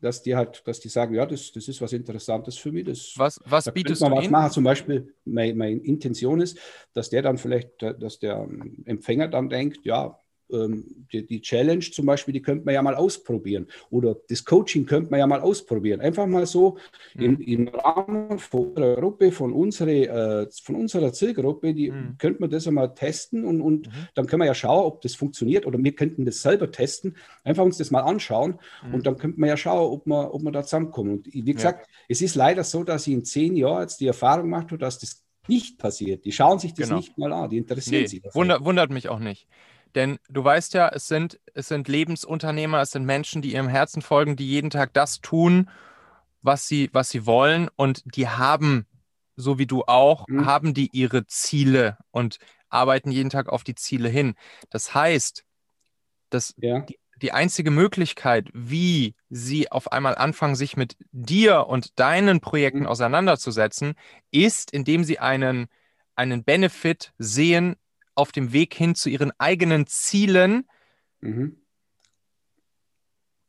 dass die sagen, ja, das ist was Interessantes für mich. Was bietest du ihnen? Machen. Zum Beispiel, meine Intention ist, dass der Empfänger dann denkt, ja, die Challenge zum Beispiel, die könnte man ja mal ausprobieren. Oder das Coaching könnte man ja mal ausprobieren. Einfach mal so im Rahmen von unserer Gruppe, von unserer Zielgruppe, die könnte man das einmal testen und dann können wir ja schauen, ob das funktioniert. Oder wir könnten das selber testen, einfach uns das mal anschauen und dann könnte man ja schauen, ob wir da zusammenkommen. Und wie gesagt, es ist leider so, dass ich in 10 Jahren jetzt die Erfahrung gemacht habe, dass das nicht passiert. Die schauen sich das nicht mal an, die interessieren sich dafür. Wundert mich auch nicht. Denn du weißt ja, es sind Lebensunternehmer, es sind Menschen, die ihrem Herzen folgen, die jeden Tag das tun, was sie wollen. Und die haben, so wie du auch, haben die ihre Ziele und arbeiten jeden Tag auf die Ziele hin. Das heißt, dass die einzige Möglichkeit, wie sie auf einmal anfangen, sich mit dir und deinen Projekten auseinanderzusetzen, ist, indem sie einen Benefit sehen, auf dem Weg hin zu ihren eigenen Zielen,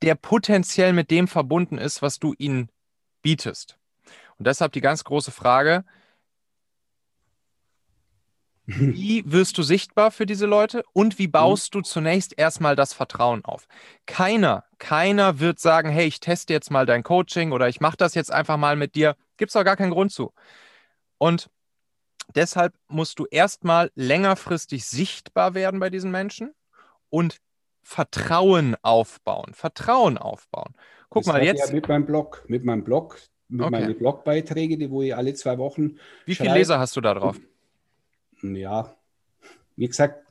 der potenziell mit dem verbunden ist, was du ihnen bietest. Und deshalb die ganz große Frage, wie wirst du sichtbar für diese Leute und wie baust du zunächst erstmal das Vertrauen auf? Keiner wird sagen, hey, ich teste jetzt mal dein Coaching oder ich mache das jetzt einfach mal mit dir. Gibt es doch gar keinen Grund zu. Und deshalb musst du erstmal längerfristig sichtbar werden bei diesen Menschen und Vertrauen aufbauen. Guck mal jetzt. Ja, mit meinem Blog, meinen Blogbeiträgen, die wo ich alle 2 Wochen Wie viele Leser hast du da drauf? Ja, wie gesagt,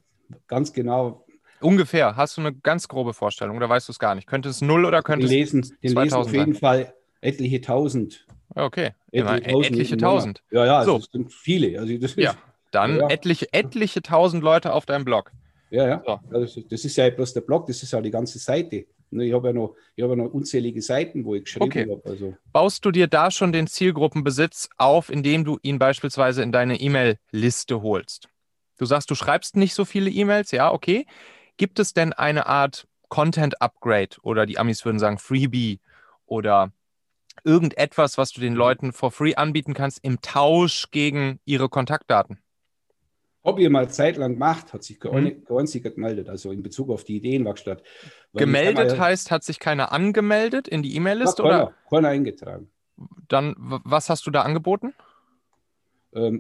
ganz genau. Ungefähr. Hast du eine ganz grobe Vorstellung oder weißt du es gar nicht? Könnte es 0 oder könnte es 2000 sein? Den lesen auf jeden Fall etliche 1000. Okay, etliche 1000. Ja, ja, so. Das sind viele. Also das ist, dann ja. etliche 1000 Leute auf deinem Blog. Ja, ja. So. Das ist ja bloß der Blog, das ist ja die ganze Seite. Ich habe ja noch, unzählige Seiten, wo ich geschrieben habe. Also. Baust du dir da schon den Zielgruppenbesitz auf, indem du ihn beispielsweise in deine E-Mail-Liste holst? Du sagst, du schreibst nicht so viele E-Mails, ja, okay. Gibt es denn eine Art Content-Upgrade oder die Amis würden sagen Freebie oder irgendetwas, was du den Leuten for free anbieten kannst, im Tausch gegen ihre Kontaktdaten? Ob ihr mal zeitlang gemacht, hat sich keiner gemeldet, also in Bezug auf die Ideenwerkstatt. Gemeldet heißt, hat sich keiner angemeldet in die E-Mail-Liste? Ja, keiner eingetragen. Dann, was hast du da angeboten?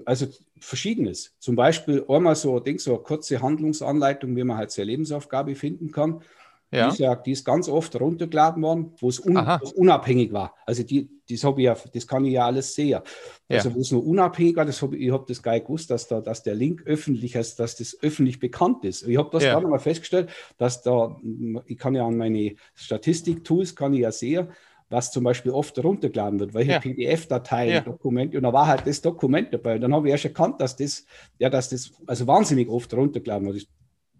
Also Verschiedenes. Zum Beispiel einmal so eine kurze Handlungsanleitung, wie man halt seine Lebensaufgabe finden kann. Ja. Die ist ganz oft runtergeladen worden, wo es unabhängig war. Also das kann ich ja alles sehen. Also wo es nur unabhängig war, ich habe das gar nicht gewusst, dass der Link öffentlich ist, dass das öffentlich bekannt ist. Ich habe das gerade mal festgestellt, dass ich kann ja an meine Statistiktools sehen, was zum Beispiel oft runtergeladen wird, welche PDF-Dateien, Dokumente, und da war halt das Dokument dabei. Und dann habe ich erst erkannt, dass das also wahnsinnig oft runtergeladen wird.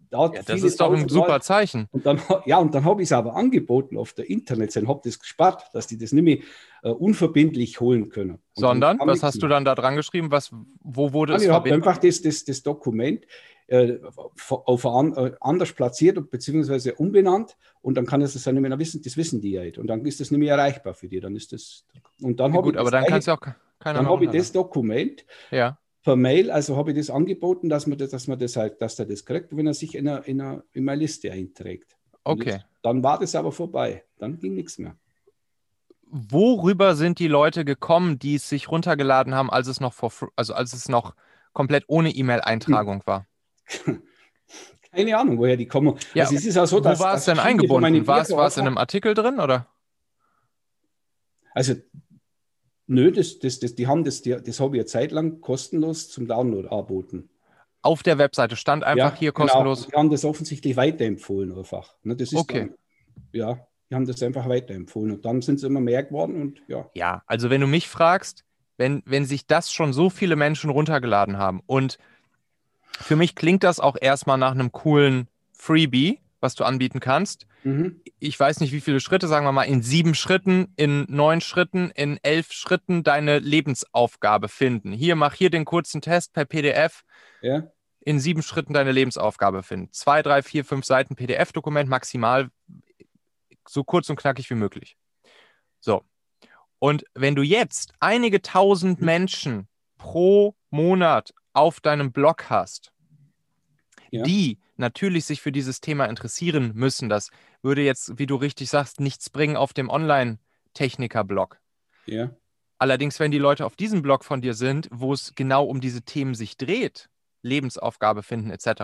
Das ist doch ein super Zeichen. Und dann habe ich es aber angeboten auf der Internetseite, habe das gespart, dass die das nicht mehr unverbindlich holen können. Und sondern, was hast du dann da dran geschrieben? Wo wurde es verbindlich? Ich habe einfach das Dokument anders platziert und beziehungsweise umbenannt und dann kann das nicht mehr wissen, das wissen die ja nicht. Und dann ist das nicht mehr erreichbar für die. Dann ist das. Und dann habe ich das Dokument. Ja. Per Mail, also habe ich das angeboten, dass er das kriegt, wenn er sich in meine Liste einträgt. Okay. Dann war das aber vorbei. Dann ging nichts mehr. Worüber sind die Leute gekommen, die es sich runtergeladen haben, als es noch komplett ohne E-Mail-Eintragung war? Keine Ahnung, woher die kommen. Ja, also es ist auch so, wo war es denn eingebunden? War es in einem Artikel drin, oder? Also nö, das habe ich ja zeitlang kostenlos zum Download angeboten. Auf der Webseite stand einfach hier kostenlos. Genau. Die haben das offensichtlich weiterempfohlen einfach. Das ist okay. Die haben das einfach weiterempfohlen und dann sind es immer mehr geworden und ja. Ja, also wenn du mich fragst, wenn sich das schon so viele Menschen runtergeladen haben und für mich klingt das auch erstmal nach einem coolen Freebie, was du anbieten kannst. Ich weiß nicht, wie viele Schritte, sagen wir mal, in 7 Schritten, in 9 Schritten, in 11 Schritten deine Lebensaufgabe finden. Mach hier den kurzen Test per PDF. Ja. In 7 Schritten deine Lebensaufgabe finden. 2, 3, 4, 5 Seiten PDF-Dokument, maximal so kurz und knackig wie möglich. So. Und wenn du jetzt einige tausend Menschen pro Monat auf deinem Blog hast, die natürlich sich für dieses Thema interessieren müssen. Das würde jetzt, wie du richtig sagst, nichts bringen auf dem Online-Techniker-Blog. Ja. Allerdings, wenn die Leute auf diesem Blog von dir sind, wo es genau um diese Themen sich dreht, Lebensaufgabe finden etc.,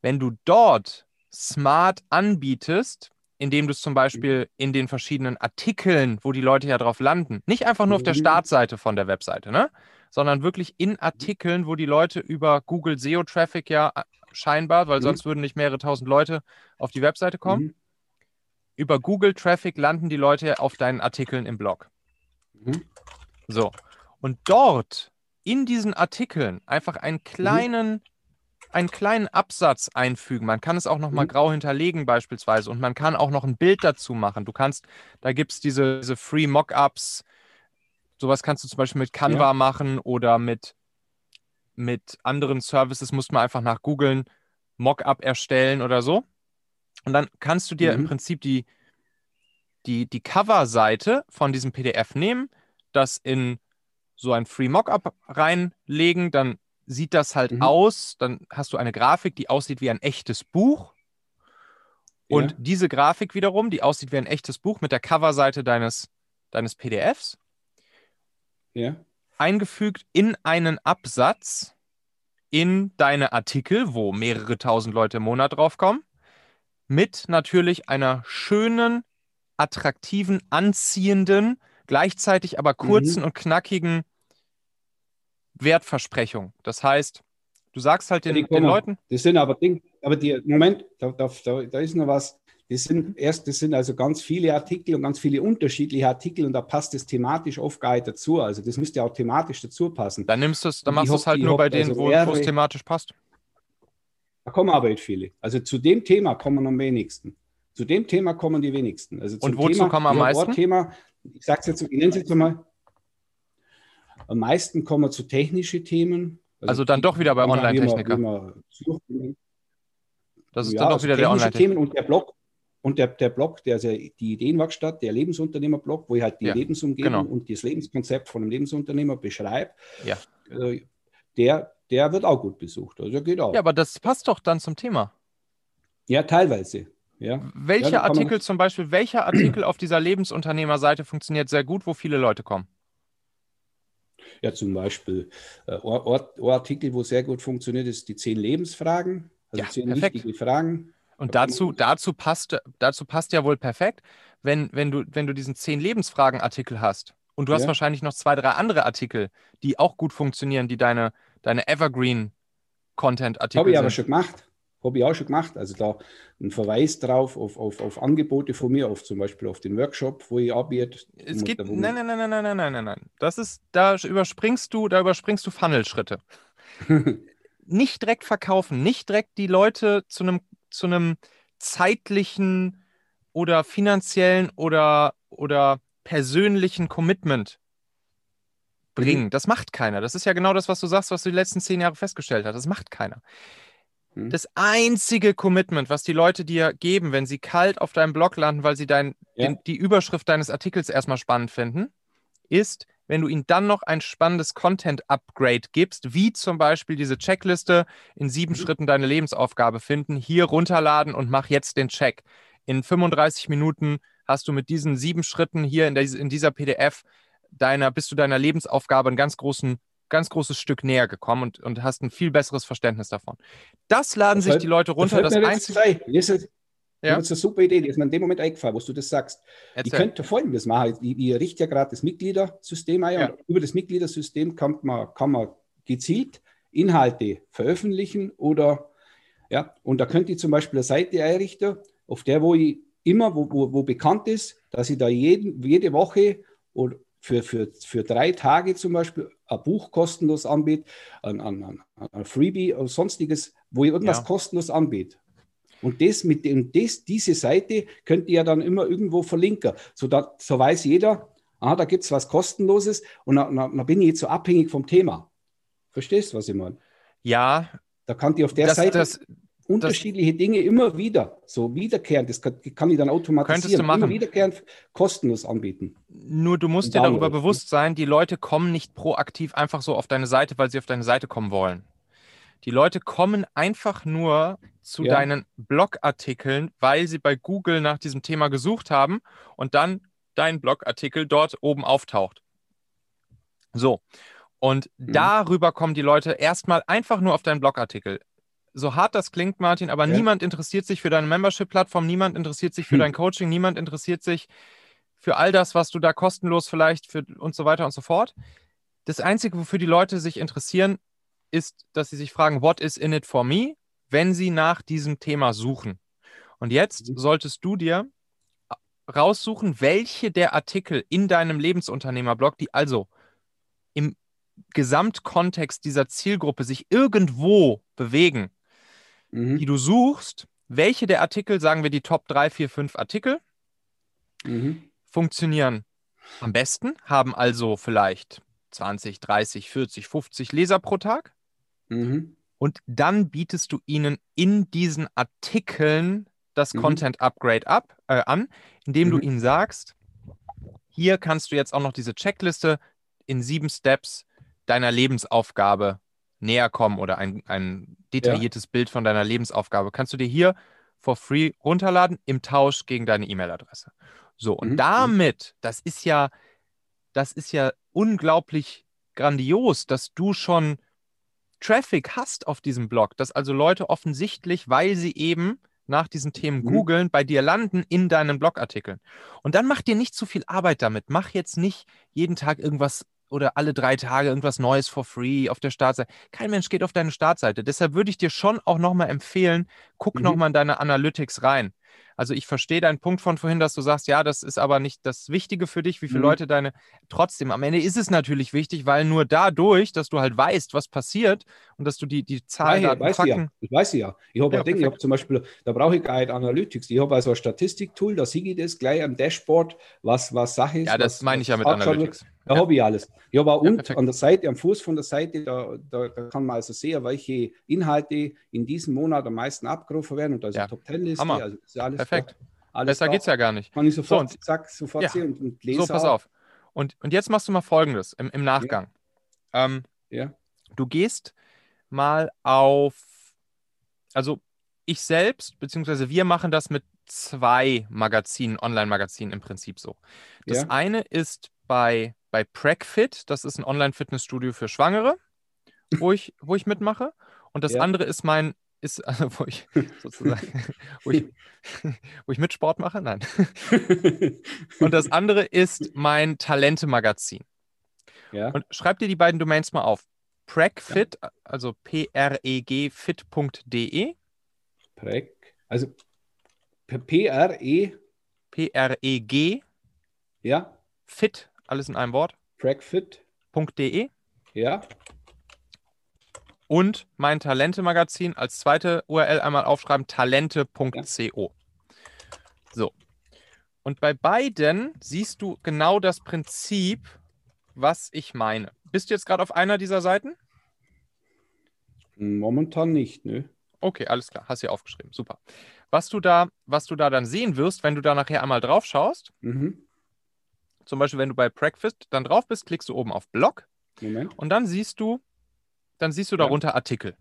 wenn du dort smart anbietest, indem du es zum Beispiel in den verschiedenen Artikeln, wo die Leute ja drauf landen, nicht einfach nur auf der Startseite von der Webseite, ne? Sondern wirklich in Artikeln, wo die Leute über Google SEO-Traffic ja scheinbar, weil sonst würden nicht mehrere tausend Leute auf die Webseite kommen, über Google-Traffic landen die Leute auf deinen Artikeln im Blog. So. Und dort in diesen Artikeln einfach einen kleinen Absatz einfügen. Man kann es auch noch mal grau hinterlegen beispielsweise und man kann auch noch ein Bild dazu machen. Du kannst, da gibt es diese Free Mockups, sowas kannst du zum Beispiel mit Canva machen oder mit anderen Services, musst man einfach nach googeln, Mockup erstellen oder so. Und dann kannst du dir im Prinzip die Coverseite von diesem PDF nehmen, das in so ein Free Mockup reinlegen, dann sieht das halt aus, dann hast du eine Grafik, die aussieht wie ein echtes Buch und diese Grafik wiederum, die aussieht wie ein echtes Buch mit der Coverseite deines PDFs eingefügt in einen Absatz in deine Artikel, wo mehrere tausend Leute im Monat draufkommen, mit natürlich einer schönen, attraktiven, anziehenden, gleichzeitig aber kurzen und knackigen Wertversprechung. Das heißt, du sagst halt den Leuten. Das sind aber Dinge, aber die, Moment, da ist noch was. Das sind also ganz viele Artikel und ganz viele unterschiedliche Artikel und da passt es thematisch oft gar nicht dazu. Also das müsste auch thematisch dazu passen. Dann machst du es halt nur bei denen, wo es thematisch passt. Da kommen aber nicht viele. Also zu dem Thema kommen am wenigsten. Zu dem Thema kommen die wenigsten. Also zum und wozu Thema, kommen am meisten? Thema, ich sag's jetzt, ich nenne es jetzt mal. Am meisten kommen wir zu technischen Themen. Also dann doch wieder bei Online-Techniker. Das ist dann doch wieder der Online-Techniker. Und der Blog, der ist ja die Ideenwerkstatt, der Lebensunternehmer-Blog, wo ich halt die Lebensumgebung und das Lebenskonzept von einem Lebensunternehmer beschreibe. Ja. Der wird auch gut besucht. Also geht auch. Ja, aber das passt doch dann zum Thema. Ja, teilweise. Ja. Welcher Artikel auf dieser Lebensunternehmerseite funktioniert sehr gut, wo viele Leute kommen? Ja, zum Beispiel ein Artikel, wo sehr gut funktioniert, ist die 10 Lebensfragen. Also ja, 10 wichtige Fragen. Und dazu passt ja wohl perfekt, wenn du diesen 10 Lebensfragen-Artikel hast und du hast wahrscheinlich noch 2, 3 andere Artikel, die auch gut funktionieren, die deine Evergreen-Content-Artikel sind. Habe ich auch schon gemacht. Also da ein Verweis drauf auf Angebote von mir, zum Beispiel auf den Workshop, wo ich arbeite. Nein. Da überspringst du Funnel-Schritte. Nicht direkt verkaufen, nicht direkt die Leute zu einem zeitlichen oder finanziellen oder persönlichen Commitment bringen. Das macht keiner. Das ist ja genau das, was du sagst, was du die letzten 10 Jahre festgestellt hast. Das macht keiner. Das einzige Commitment, was die Leute dir geben, wenn sie kalt auf deinem Blog landen, weil sie die Überschrift deines Artikels erstmal spannend finden, ist, wenn du ihnen dann noch ein spannendes Content-Upgrade gibst, wie zum Beispiel diese Checkliste, in 7 Schritten deine Lebensaufgabe finden, hier runterladen und mach jetzt den Check. In 35 Minuten hast du mit diesen 7 Schritten hier in dieser PDF bist du deiner Lebensaufgabe einen ganz großes Stück näher gekommen und hast ein viel besseres Verständnis davon. Das laden sich die Leute runter. Das einzige. Das ist eine super Idee, die ist mir in dem Moment eingefallen, wo du das sagst. Erzähl. Ich könnte Folgendes machen. Ich richte ja gerade das Mitgliedersystem ein. Ja. Und über das Mitgliedersystem kann man gezielt Inhalte veröffentlichen und da könnte ich zum Beispiel eine Seite einrichten, auf der, wo ich immer, wo bekannt ist, dass ich da jede Woche oder für 3 Tage zum Beispiel ein Buch kostenlos anbiete, ein Freebie oder sonstiges, wo ich irgendwas kostenlos anbiete. Und diese Seite könnt ihr ja dann immer irgendwo verlinken. So weiß jeder, da gibt es was Kostenloses und dann bin ich jetzt so abhängig vom Thema. Verstehst du, was ich meine? Ja. Da kann ich auf der Seite unterschiedliche Dinge immer wieder, so wiederkehrend, das kann ich dann automatisieren, könntest du machen. Immer wiederkehrend kostenlos anbieten. Nur du musst dir darüber bewusst sein, die Leute kommen nicht proaktiv einfach so auf deine Seite, weil sie auf deine Seite kommen wollen. Die Leute kommen einfach nur zu deinen Blogartikeln, weil sie bei Google nach diesem Thema gesucht haben und dann dein Blogartikel dort oben auftaucht. So, und darüber kommen die Leute erstmal einfach nur auf deinen Blogartikel. So hart das klingt, Martin, aber niemand interessiert sich für deine Membership-Plattform, niemand interessiert sich für dein Coaching, niemand interessiert sich für all das, was du da kostenlos vielleicht für und so weiter und so fort. Das Einzige, wofür die Leute sich interessieren, ist, dass sie sich fragen, what is in it for me, wenn sie nach diesem Thema suchen. Und jetzt solltest du dir raussuchen, welche der Artikel in deinem Lebensunternehmerblog, die also im Gesamtkontext dieser Zielgruppe sich irgendwo bewegen, die du suchst, welche der Artikel, sagen wir die Top 3, 4, 5 Artikel, funktionieren am besten, haben also vielleicht 20, 30, 40, 50 Leser pro Tag. Und dann bietest du ihnen in diesen Artikeln das Content-Upgrade an, indem du ihnen sagst, hier kannst du jetzt auch noch diese Checkliste in 7 Steps deiner Lebensaufgabe näher kommen oder ein detailliertes Bild von deiner Lebensaufgabe. Kannst du dir hier for free runterladen im Tausch gegen deine E-Mail-Adresse. So, und damit, das ist ja unglaublich grandios, dass du schon Traffic hast auf diesem Blog, dass also Leute offensichtlich, weil sie eben nach diesen Themen googeln, bei dir landen in deinen Blogartikeln. Und dann mach dir nicht zu viel Arbeit damit. Mach jetzt nicht jeden Tag irgendwas oder alle 3 Tage irgendwas Neues for free auf der Startseite. Kein Mensch geht auf deine Startseite. Deshalb würde ich dir schon auch nochmal empfehlen, guck nochmal in deine Analytics rein. Also ich verstehe deinen Punkt von vorhin, dass du sagst, ja, das ist aber nicht das Wichtige für dich, wie viele Leute deine... Trotzdem, am Ende ist es natürlich wichtig, weil nur dadurch, dass du halt weißt, was passiert und dass du die Zahlen... Ja, ich weiß ja. Ich habe ein Ding, ich habe zum Beispiel, da brauche ich halt Analytics. Ich habe also ein Statistiktool, da sehe ich das gleich am Dashboard, was Sache ist. Ja, das meine ich ja mit Analytics. Da habe ich alles. Ich habe auch an der Seite, am Fuß von der Seite, da kann man also sehen, welche Inhalte in diesem Monat am meisten abgerufen werden. Und da ist eine Top-10-Liste, also das ist alles perfekt. Besser geht es ja gar nicht. Kann ich sofort, so, sofort sehen und lesen. So, pass auf. Und jetzt machst du mal Folgendes im Nachgang. Du gehst mal auf, also ich selbst, beziehungsweise wir machen das mit 2 Magazinen, Online-Magazinen im Prinzip so. Das eine ist bei PregFit, das ist ein Online-Fitnessstudio für Schwangere, wo ich mitmache. Und das andere ist wo ich mit Sport mache? Nein. Und das andere ist mein Talente-Magazin. Ja. Und schreib dir die beiden Domains mal auf. PregFit, also pregfit.de. Also P-R-E-G. Ja. Fit, alles in einem Wort. PregFit.de. Ja. Und mein Talente-Magazin als zweite URL einmal aufschreiben, talente.co. So. Und bei beiden siehst du genau das Prinzip, was ich meine. Bist du jetzt gerade auf einer dieser Seiten? Momentan nicht, ne? Okay, alles klar. Hast du hier aufgeschrieben. Super. Was du da dann sehen wirst, wenn du da nachher einmal drauf schaust, zum Beispiel, wenn du bei PregFit dann drauf bist, klickst du oben auf Blog und dann siehst du darunter Artikel.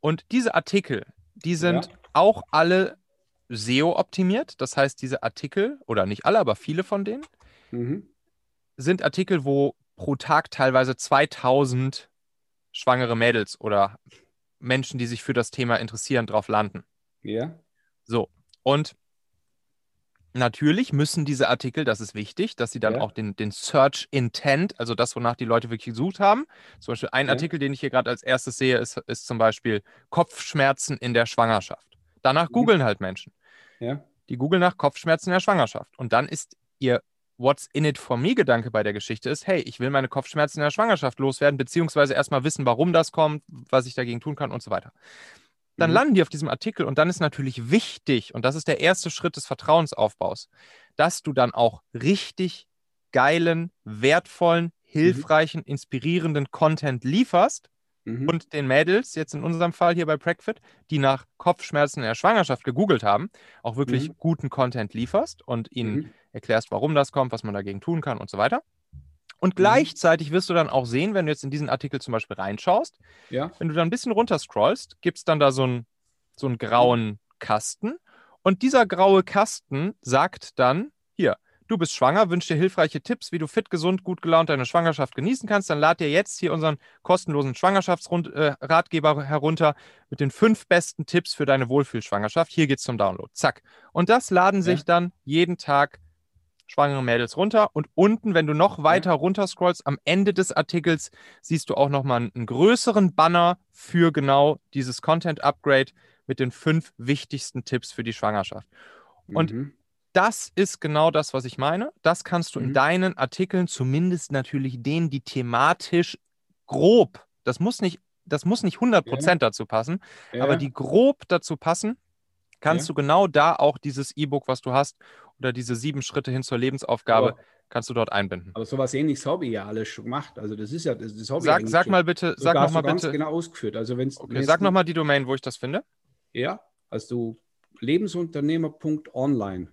Und diese Artikel, die sind auch alle SEO-optimiert. Das heißt, diese Artikel, oder nicht alle, aber viele von denen, sind Artikel, wo pro Tag teilweise 2000 schwangere Mädels oder Menschen, die sich für das Thema interessieren, drauf landen. Ja. So, und natürlich müssen diese Artikel, das ist wichtig, dass sie dann auch den Search Intent, also das, wonach die Leute wirklich gesucht haben. Zum Beispiel ein Artikel, den ich hier gerade als erstes sehe, ist zum Beispiel Kopfschmerzen in der Schwangerschaft. Danach googeln halt Menschen. Ja. Die googeln nach Kopfschmerzen in der Schwangerschaft. Und dann ist ihr What's in it for me Gedanke bei der Geschichte ist, hey, ich will meine Kopfschmerzen in der Schwangerschaft loswerden, beziehungsweise erstmal wissen, warum das kommt, was ich dagegen tun kann und so weiter. Dann landen die auf diesem Artikel und dann ist natürlich wichtig, und das ist der erste Schritt des Vertrauensaufbaus, dass du dann auch richtig geilen, wertvollen, hilfreichen, inspirierenden Content lieferst und den Mädels, jetzt in unserem Fall hier bei PregFit, die nach Kopfschmerzen in der Schwangerschaft gegoogelt haben, auch wirklich guten Content lieferst und ihnen erklärst, warum das kommt, was man dagegen tun kann und so weiter. Und gleichzeitig wirst du dann auch sehen, wenn du jetzt in diesen Artikel zum Beispiel reinschaust, ja, wenn du dann ein bisschen runter scrollst, gibt es dann da so einen grauen Kasten. Und dieser graue Kasten sagt dann, hier, du bist schwanger, wünsch dir hilfreiche Tipps, wie du fit, gesund, gut gelaunt deine Schwangerschaft genießen kannst. Dann lad dir jetzt hier unseren kostenlosen Schwangerschaftsratgeber herunter mit den 5 besten Tipps für deine Wohlfühlschwangerschaft. Hier geht's zum Download. Zack. Und das laden sich dann jeden Tag schwangere Mädels runter. Und unten, wenn du noch weiter runter scrollst, am Ende des Artikels siehst du auch nochmal einen größeren Banner für genau dieses Content-Upgrade mit den 5 wichtigsten Tipps für die Schwangerschaft. Und das ist genau das, was ich meine. Das kannst du in deinen Artikeln, zumindest natürlich denen, die thematisch grob, das muss nicht 100% dazu passen, aber die grob dazu passen, kannst du genau da auch dieses E-Book, was du hast, oder diese 7 Schritte hin zur Lebensaufgabe, kannst du dort einbinden. Aber sowas ähnliches habe ich ja alles schon gemacht. Also das ist ja das Hobby. Sag mal bitte, sag noch mal bitte. Ganz genau ausgeführt. Also wenn's sag noch mal die Domain, wo ich das finde. Ja, also lebensunternehmer.online.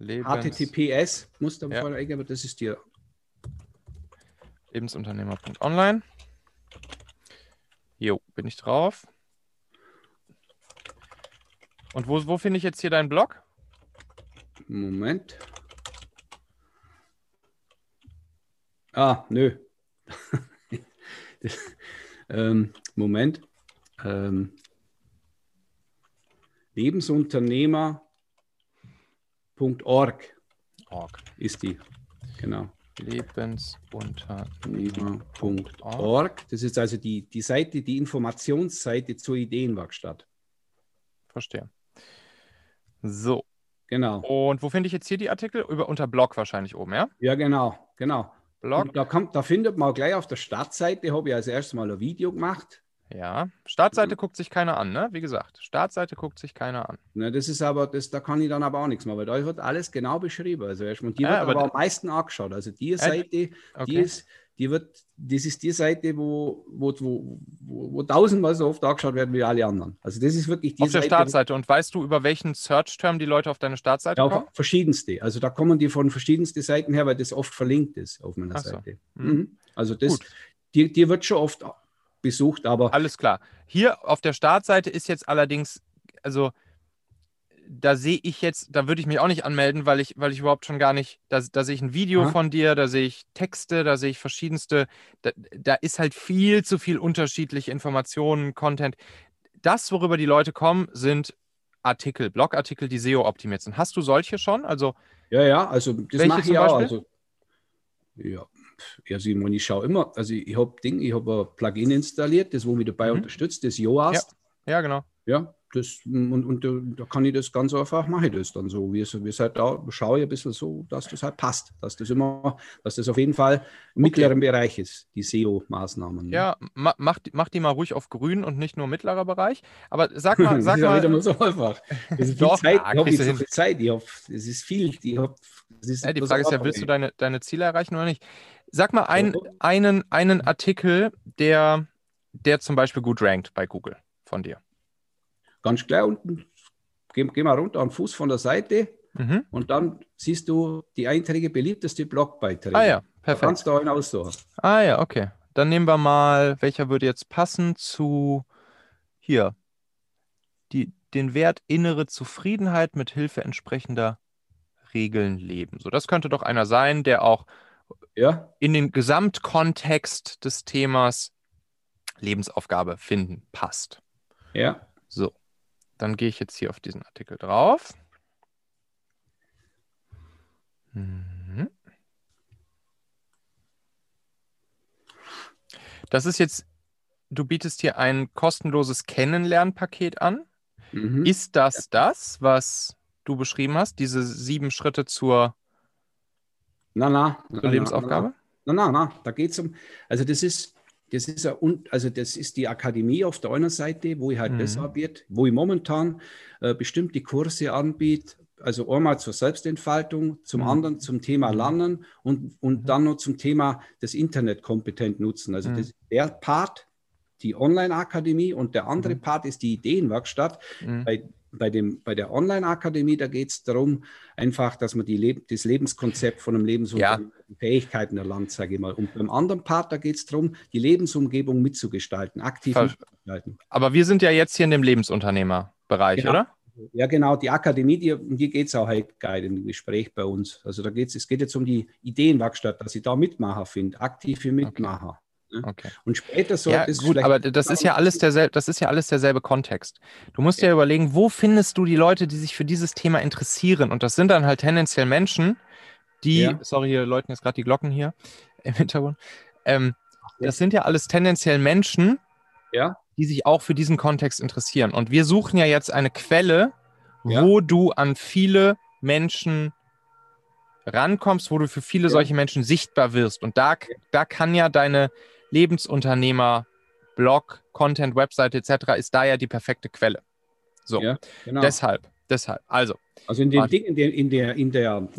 HTTPS, muss da vorne eingeben, aber das ist dir. Lebensunternehmer.online. Jo, bin ich drauf. Und wo finde ich jetzt hier deinen Blog? Moment. Ah, nö. Moment. Lebensunternehmer.org ist die. Genau. Lebensunternehmer.org. Das ist also die Seite, die Informationsseite zur Ideenwerkstatt. Verstehe. So. Genau. Und wo finde ich jetzt hier die Artikel? Unter Blog wahrscheinlich oben, ja? Ja, genau. Blog. Da findet man gleich auf der Startseite, habe ich als erstes mal ein Video gemacht. Ja, Startseite guckt sich keiner an, ne? Wie gesagt, Startseite guckt sich keiner an. Na, das ist aber, da kann ich dann aber auch nichts machen, weil da wird alles genau beschrieben. Also und die wird aber am meisten angeschaut. Also die Seite, das ist die Seite, wo tausendmal so oft angeschaut werden wie alle anderen. Also das ist wirklich die Seite. Auf der Startseite. Und weißt du, über welchen Search-Term die Leute auf deine Startseite kommen? Verschiedenste. Also da kommen die von verschiedensten Seiten her, weil das oft verlinkt ist auf meiner Seite. So. Also das, die wird schon oft besucht, aber... Alles klar. Hier auf der Startseite ist jetzt allerdings, also da sehe ich jetzt, da würde ich mich auch nicht anmelden, weil ich überhaupt schon gar nicht, da sehe ich ein Video von dir, da sehe ich Texte, da sehe ich verschiedenste, da ist halt viel zu viel unterschiedliche Informationen, Content. Das, worüber die Leute kommen, sind Artikel, Blogartikel, die SEO-optimiert sind. Hast du solche schon? Also also das mache ich auch. Also, Simon, ich schaue immer, also ich habe ein Plugin installiert, das wo mich dabei unterstützt, das Yoast. Ja, genau. Ja, das, und da kann ich das ganz einfach, mache ich das dann so, wie es halt da, schaue ich ein bisschen so, dass das halt passt, dass das auf jeden Fall im mittleren Bereich ist, die SEO-Maßnahmen. Ja, mach die mal ruhig auf grün und nicht nur mittlerer Bereich, aber sag mal, das ist ja wieder mal so einfach. Das ist viel Zeit, ich habe so viel Zeit, es ist viel, die Frage ist ja, willst du deine Ziele erreichen oder nicht? Sag mal einen Artikel, der zum Beispiel gut rankt bei Google von dir. Ganz gleich unten, geh mal runter am Fuß von der Seite und dann siehst du die Einträge, beliebteste Blogbeiträge. Ah ja, perfekt. Da kannst du einen aussuchen. Ah ja, okay. Dann nehmen wir mal, welcher würde jetzt passen zu, hier, den Wert innere Zufriedenheit mit Hilfe entsprechender Regeln leben. So, das könnte doch einer sein, der auch in den Gesamtkontext des Themas Lebensaufgabe finden passt. Ja. So. Dann gehe ich jetzt hier auf diesen Artikel drauf. Das ist jetzt, du bietest hier ein kostenloses Kennenlernpaket an. Ist das, was du beschrieben hast, diese 7 Schritte zur Lebensaufgabe? Nein, da geht es um, also das ist die Akademie auf der einen Seite, wo ich halt das anbiete, wo ich momentan bestimmte Kurse anbiete, also einmal zur Selbstentfaltung, zum anderen zum Thema Lernen und dann noch zum Thema das Internet kompetent nutzen. Also das ist der Part, die Online-Akademie, und der andere Part ist die Ideenwerkstatt, weil bei der Online-Akademie, da geht es darum, einfach, dass man das Lebenskonzept von einem Lebensunternehmen, ja, Fähigkeiten erlangt, sage ich mal. Und beim anderen Part, da geht es darum, die Lebensumgebung mitzugestalten, aktiv mitzugestalten. Aber wir sind ja jetzt hier in dem Lebensunternehmerbereich, genau, oder? Ja, genau. Die Akademie, die geht es auch halt geil im Gespräch bei uns. Also da geht es geht jetzt um die Ideenwerkstatt, dass ich da Mitmacher finde, aktive Mitmacher. Okay. Okay. Und später so. Ja, gut, aber das ist ja alles derselbe Kontext. Du musst ja überlegen, wo findest du die Leute, die sich für dieses Thema interessieren? Und das sind dann halt tendenziell Menschen, die, sorry, hier läuten jetzt gerade die Glocken hier im Hintergrund. Das sind ja alles tendenziell Menschen, die sich auch für diesen Kontext interessieren. Und wir suchen ja jetzt eine Quelle, wo du an viele Menschen rankommst, wo du für viele solche Menschen sichtbar wirst. Und da kann ja deine Lebensunternehmer, Blog, Content, Webseite etc. ist da ja die perfekte Quelle. So, ja, genau. Deshalb. Also in dem Ding, in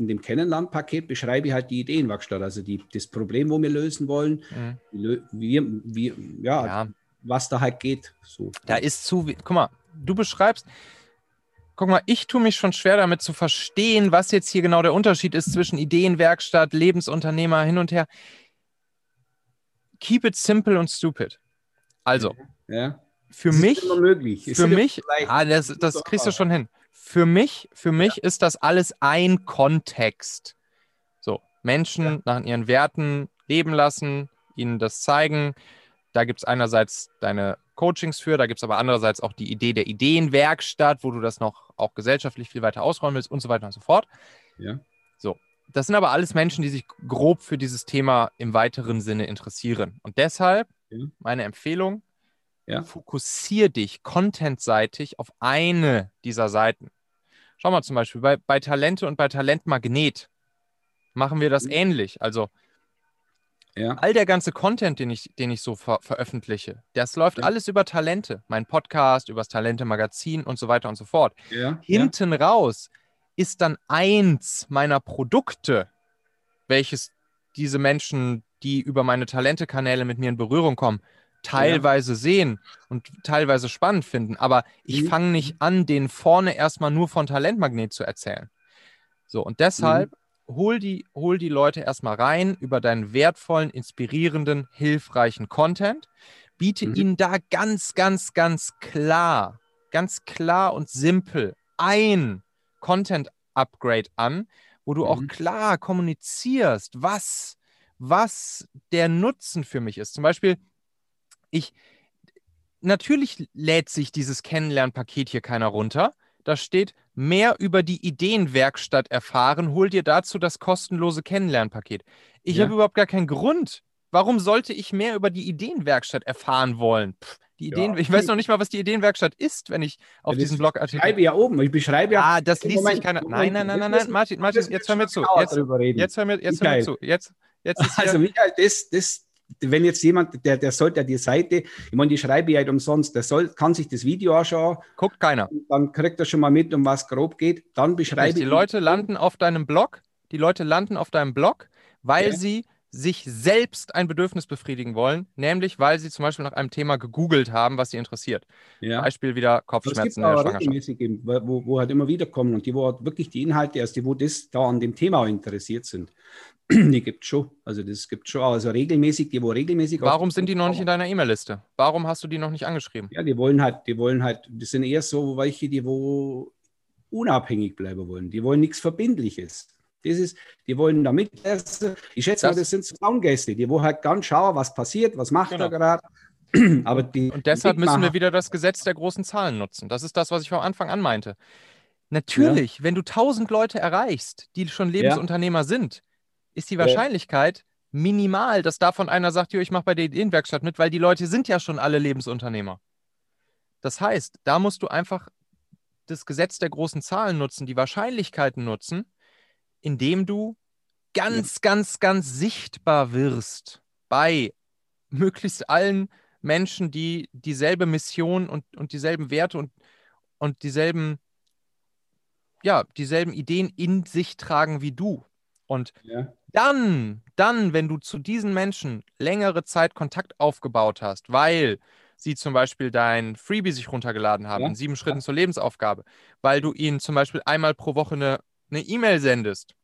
dem Kennenlernpaket beschreibe ich halt die Ideenwerkstatt, also das Problem, wo wir lösen wollen, was da halt geht. So. Da ist guck mal, ich tue mich schon schwer damit zu verstehen, was jetzt hier genau der Unterschied ist zwischen Ideenwerkstatt, Lebensunternehmer, hin und her. Keep it simple and stupid. Also, das kriegst du schon hin. Für mich ist das alles ein Kontext. So, Menschen nach ihren Werten leben lassen, ihnen das zeigen. Da gibt es einerseits deine Coachings für, da gibt es aber andererseits auch die Idee der Ideenwerkstatt, wo du das noch auch gesellschaftlich viel weiter ausräumen willst und so weiter und so fort. Ja. So, das sind aber alles Menschen, die sich grob für dieses Thema im weiteren Sinne interessieren. Und deshalb meine Empfehlung, fokussier dich contentseitig auf eine dieser Seiten. Schau mal zum Beispiel, bei Talente und bei Talentmagnet machen wir das ähnlich. Also all der ganze Content, den ich so veröffentliche, das läuft alles über Talente. Mein Podcast, über das Talente-Magazin und so weiter und so fort. Ja. Hinten raus ist dann eins meiner Produkte, welches diese Menschen, die über meine Talente-Kanäle mit mir in Berührung kommen, teilweise sehen und teilweise spannend finden. Aber ich fange nicht an, denen vorne erstmal nur von Talentmagnet zu erzählen. So, und deshalb hol die Leute erstmal rein über deinen wertvollen, inspirierenden, hilfreichen Content. Biete ihnen da ganz klar und simpel ein Content-Upgrade an, wo du auch klar kommunizierst, was der Nutzen für mich ist. Zum Beispiel, natürlich lädt sich dieses Kennenlernpaket hier keiner runter. Da steht, mehr über die Ideenwerkstatt erfahren, hol dir dazu das kostenlose Kennenlernpaket. Ich habe überhaupt gar keinen Grund. Warum sollte ich mehr über die Ideenwerkstatt erfahren wollen? Ich weiß noch nicht mal, was die Ideenwerkstatt ist, wenn ich auf diesen Blogartikel... Ich beschreibe ja... Ah, das liest sich keiner... Nein, Martin, jetzt hör mir zu. Jetzt hör mir zu. Michael, wenn jetzt jemand, der sollte ja die Seite, ich meine, die schreibe ich halt umsonst, kann sich das Video anschauen. Guckt keiner. Dann kriegt er schon mal mit, um was grob geht. Dann beschreibe ich. Die Leute landen auf deinem Blog, weil sie sich selbst ein Bedürfnis befriedigen wollen, nämlich weil sie zum Beispiel nach einem Thema gegoogelt haben, was sie interessiert. Ja. Beispiel wieder Kopfschmerzen in der Schwangerschaft. Wo halt immer wieder kommen und die, wo halt wirklich die Inhalte, wo das da an dem Thema interessiert sind. Die gibt es schon. Also das gibt es schon. Also regelmäßig, die wo regelmäßig... Warum sind die noch nicht in deiner E-Mail-Liste? Warum hast du die noch nicht angeschrieben? Ja, die wollen halt, das sind eher so welche, die wo unabhängig bleiben wollen. Die wollen nichts Verbindliches. Die wollen da mitessen. Ich schätze mal, das sind so Zaungäste, die wo halt ganz schauen, was passiert, was macht er gerade. Und deshalb müssen wir wieder das Gesetz der großen Zahlen nutzen. Das ist das, was ich von Anfang an meinte. Natürlich, wenn du 1000 Leute erreichst, die schon Lebensunternehmer sind, ist die Wahrscheinlichkeit minimal, dass davon einer sagt, ich mache bei der Ideenwerkstatt mit, weil die Leute sind ja schon alle Lebensunternehmer. Das heißt, da musst du einfach das Gesetz der großen Zahlen nutzen, die Wahrscheinlichkeiten nutzen, indem du ganz sichtbar wirst bei möglichst allen Menschen, die dieselbe Mission und dieselben Werte und dieselben Ideen in sich tragen wie du. Und dann, wenn du zu diesen Menschen längere Zeit Kontakt aufgebaut hast, weil sie zum Beispiel dein Freebie sich runtergeladen haben, in 7 Schritten zur Lebensaufgabe, weil du ihnen zum Beispiel einmal pro Woche eine E-Mail sendest,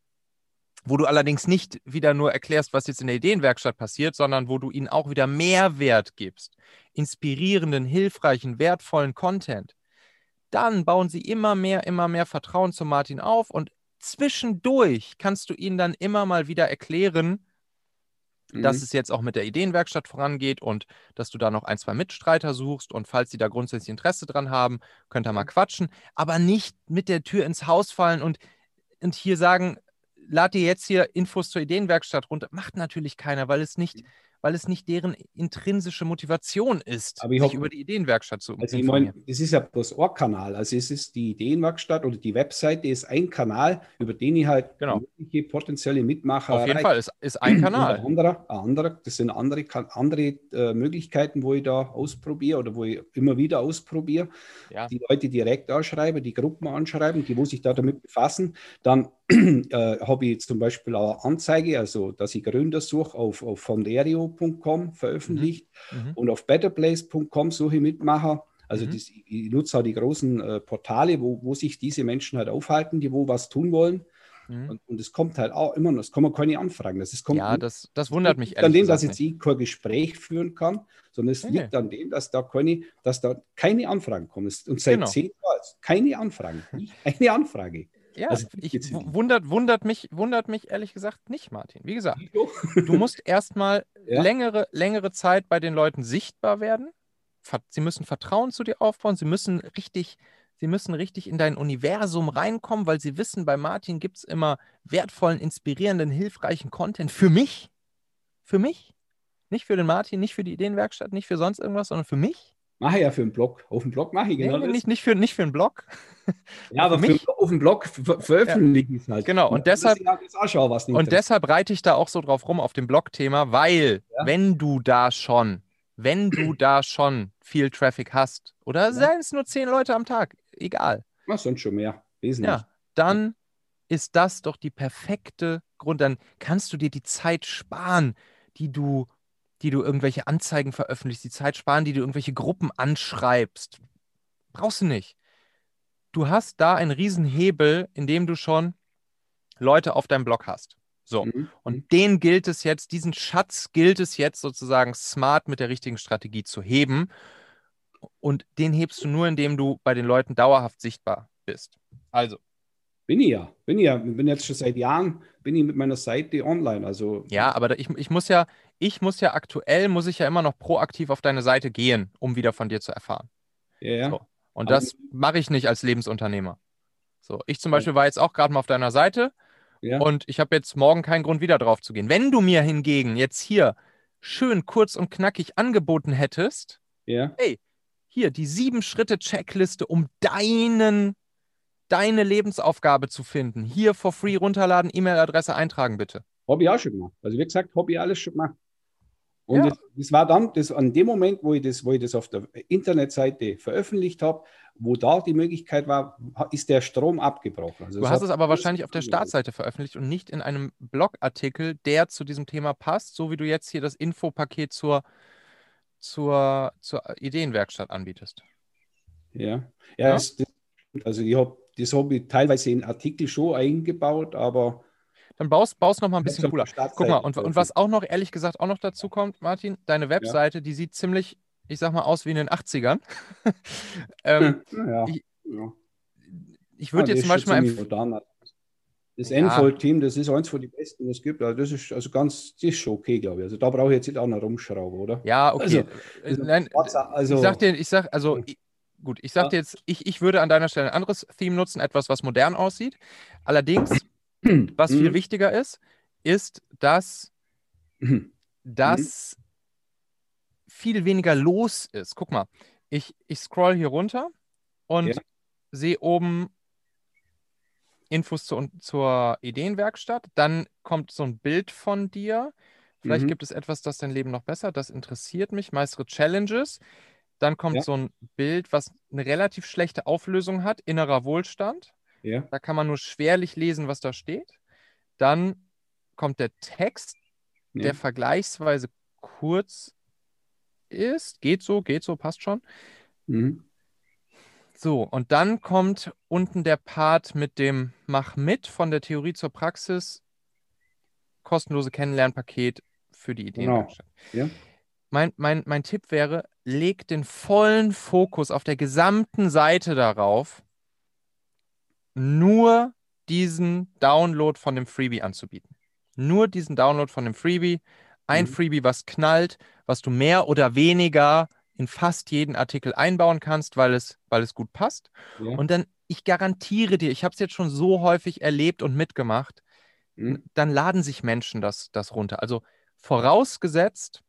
wo du allerdings nicht wieder nur erklärst, was jetzt in der Ideenwerkstatt passiert, sondern wo du ihnen auch wieder Mehrwert gibst, inspirierenden, hilfreichen, wertvollen Content, dann bauen sie immer mehr Vertrauen zu Martin auf und zwischendurch kannst du ihnen dann immer mal wieder erklären, dass es jetzt auch mit der Ideenwerkstatt vorangeht und dass du da noch 1, 2 Mitstreiter suchst und falls die da grundsätzlich Interesse dran haben, könnt ihr mal quatschen, aber nicht mit der Tür ins Haus fallen und hier sagen, lad dir jetzt hier Infos zur Ideenwerkstatt runter. Macht natürlich keiner, weil es nicht deren intrinsische Motivation ist, aber ich hoffe, sich über die Ideenwerkstatt zu informieren. Ich meine, das ist ja bloß ein Kanal. Also es ist die Ideenwerkstatt oder die Webseite ist ein Kanal, über den ich halt mögliche potenzielle Mitmacher auf jeden Fall, es ist ein Kanal. Das sind andere Möglichkeiten, wo ich da ausprobiere oder wo ich immer wieder ausprobiere. Ja. Die Leute direkt anschreiben, die Gruppen anschreiben, die, wo sich da damit befassen. Dann habe ich zum Beispiel auch eine Anzeige, also dass ich Gründer suche, auf Foundario.com veröffentlicht und auf betterplace.com suche ich Mitmacher. Also ich nutze auch die großen Portale, wo sich diese Menschen halt aufhalten, die wo was tun wollen. Und es kommt halt auch immer noch, es kommen keine Anfragen. Das wundert mich ehrlich. An dem, dass jetzt ich kein Gespräch führen kann, sondern es liegt an dem, dass da keine Anfragen kommen. Und seit 10 Jahren keine Anfragen. Eine Anfrage. Ja, also, wundert mich ehrlich gesagt nicht, Martin. Wie gesagt, du musst erstmal längere Zeit bei den Leuten sichtbar werden. Sie müssen Vertrauen zu dir aufbauen. Sie müssen richtig in dein Universum reinkommen, weil sie wissen, bei Martin gibt es immer wertvollen, inspirierenden, hilfreichen Content für mich. Für mich. Nicht für den Martin, nicht für die Ideenwerkstatt, nicht für sonst irgendwas, sondern für mich. Mache ich ja für einen Blog. Auf dem Blog mache ich genau das. Nicht für einen Blog. Ja, aber auf dem Blog veröffentlichen ist halt. Genau, und deshalb reite ich da auch so drauf rum auf dem Blog-Thema, weil wenn du da schon viel Traffic hast, oder seien es nur 10 Leute am Tag, egal. Was sonst schon mehr, wesentlich. Ja, dann ist das doch die perfekte Grund. Dann kannst du dir die Zeit sparen, die du irgendwelche Anzeigen veröffentlichst, die Zeit sparen, die du irgendwelche Gruppen anschreibst. Brauchst du nicht. Du hast da einen riesen Hebel, indem du schon Leute auf deinem Blog hast. So, und diesen Schatz gilt es jetzt sozusagen smart mit der richtigen Strategie zu heben. Und den hebst du nur, indem du bei den Leuten dauerhaft sichtbar bist. Also. Bin jetzt schon seit Jahren, mit meiner Seite online, also. Ja, aber ich muss ja aktuell immer noch proaktiv auf deine Seite gehen, um wieder von dir zu erfahren. Ja. So. Und das mache ich nicht als Lebensunternehmer. So, ich zum Beispiel war jetzt auch gerade mal auf deiner Seite und ich habe jetzt morgen keinen Grund, wieder drauf zu gehen. Wenn du mir hingegen jetzt hier schön kurz und knackig angeboten hättest, hey, hier die 7-Schritte-Checkliste, um deine Lebensaufgabe zu finden. Hier for free runterladen, E-Mail-Adresse eintragen, bitte. Hab ich auch schon gemacht. Also wie gesagt, habe ich alles schon gemacht. Und das war dann, an dem Moment, wo ich das auf der Internetseite veröffentlicht habe, wo da die Möglichkeit war, ist der Strom abgebrochen. Also du hast es aber wahrscheinlich auf der Startseite veröffentlicht und nicht in einem Blogartikel, der zu diesem Thema passt, so wie du jetzt hier das Infopaket zur Ideenwerkstatt anbietest. Ja. Also das habe ich teilweise in Artikel schon eingebaut, aber... Dann baust nochmal ein bisschen cooler. Guck mal, und was auch noch, ehrlich gesagt, auch noch dazu kommt, Martin, deine Webseite, die sieht ziemlich, ich sag mal, aus wie in den 80ern. Ich würde jetzt zum Beispiel mal... Das Enfold-Team, das ist eins von den besten, das es gibt. Also das ist schon okay, glaube ich. Also da brauche ich jetzt nicht auch noch rumschrauben, oder? Ja, okay. Ich würde an deiner Stelle ein anderes Theme nutzen, etwas, was modern aussieht. Allerdings, was viel wichtiger ist, dass viel weniger los ist. Guck mal, ich scroll hier runter und sehe oben Infos zur Ideenwerkstatt. Dann kommt so ein Bild von dir. Vielleicht gibt es etwas, das dein Leben noch besser. Das interessiert mich. Meistere Challenges. Dann kommt so ein Bild, was eine relativ schlechte Auflösung hat, innerer Wohlstand. Da kann man nur schwerlich lesen, was da steht. Dann kommt der Text, der vergleichsweise kurz ist. Geht so, passt schon. Mhm. So, und dann kommt unten der Part mit dem Mach mit von der Theorie zur Praxis. Kostenlose Kennenlernpaket für die Ideenwerkstatt. Genau. Ja. Mein Tipp wäre, leg den vollen Fokus auf der gesamten Seite darauf, nur diesen Download von dem Freebie anzubieten. Nur diesen Download von dem Freebie. Ein Freebie, was knallt, was du mehr oder weniger in fast jeden Artikel einbauen kannst, weil es gut passt. Ja. Und dann, ich garantiere dir, ich habe es jetzt schon so häufig erlebt und mitgemacht, dann laden sich Menschen das runter. Also vorausgesetzt,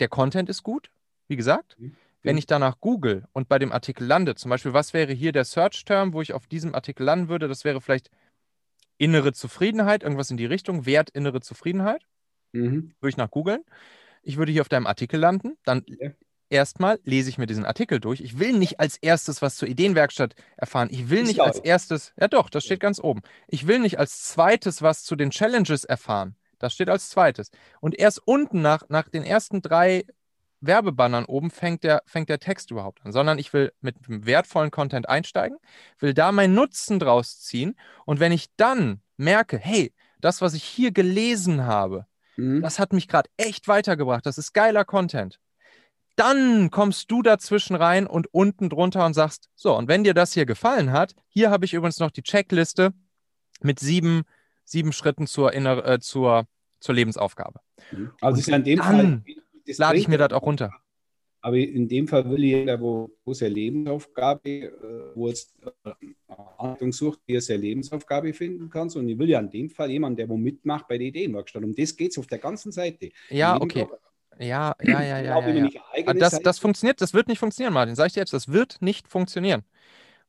der Content ist gut, wie gesagt. Mhm. Wenn ich danach google und bei dem Artikel lande, zum Beispiel, was wäre hier der Search-Term, wo ich auf diesem Artikel landen würde, das wäre vielleicht innere Zufriedenheit, irgendwas in die Richtung, Wert innere Zufriedenheit, würde ich nach googeln. Ich würde hier auf deinem Artikel landen, dann erstmal lese ich mir diesen Artikel durch. Ich will nicht als erstes was zur Ideenwerkstatt erfahren. Ich will nicht als erstes, ja doch, das steht ganz oben. Ich will nicht als zweites was zu den Challenges erfahren. Das steht als zweites. Und erst unten nach den ersten 3 Werbebannern oben fängt der Text überhaupt an, sondern ich will mit wertvollen Content einsteigen, will da meinen Nutzen draus ziehen und wenn ich dann merke, hey, das, was ich hier gelesen habe, das hat mich gerade echt weitergebracht, das ist geiler Content, dann kommst du dazwischen rein und unten drunter und sagst, so, und wenn dir das hier gefallen hat, hier habe ich übrigens noch die Checkliste mit 7 Schritten zur Lebensaufgabe. Also ist ja in dem Fall, lade ich mir das auch runter. Aber in dem Fall will jeder, wo es ja Lebensaufgabe, wo es Anleitung sucht, wie es ja Lebensaufgabe finden kannst. Und ich will ja in dem Fall jemanden, der wo mitmacht bei der Ideenwerkstatt. Um das geht es auf der ganzen Seite. Ja, okay. Ja. Das wird nicht funktionieren, Martin. Sag ich dir jetzt, das wird nicht funktionieren.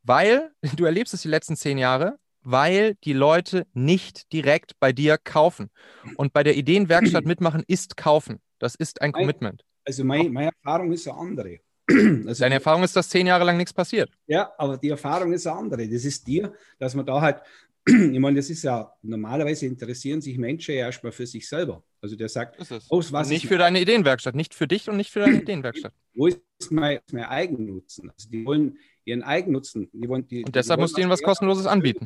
Weil, du erlebst es die letzten 10 Jahre, weil die Leute nicht direkt bei dir kaufen. Und bei der Ideenwerkstatt mitmachen ist kaufen. Das ist ein Commitment. Also meine Erfahrung ist eine andere. Also deine Erfahrung ist, dass 10 Jahre lang nichts passiert. Ja, aber die Erfahrung ist eine andere. Das ist dass man da halt, ich meine, das ist ja, normalerweise interessieren sich Menschen ja erstmal für sich selber. Also der sagt, nicht für deine Ideenwerkstatt, nicht für dich und nicht für deine Ideenwerkstatt. Wo ist mein Eigennutzen? Also die wollen ihren Eigennutzen. Und deshalb musst du ihnen was Kostenloses anbieten.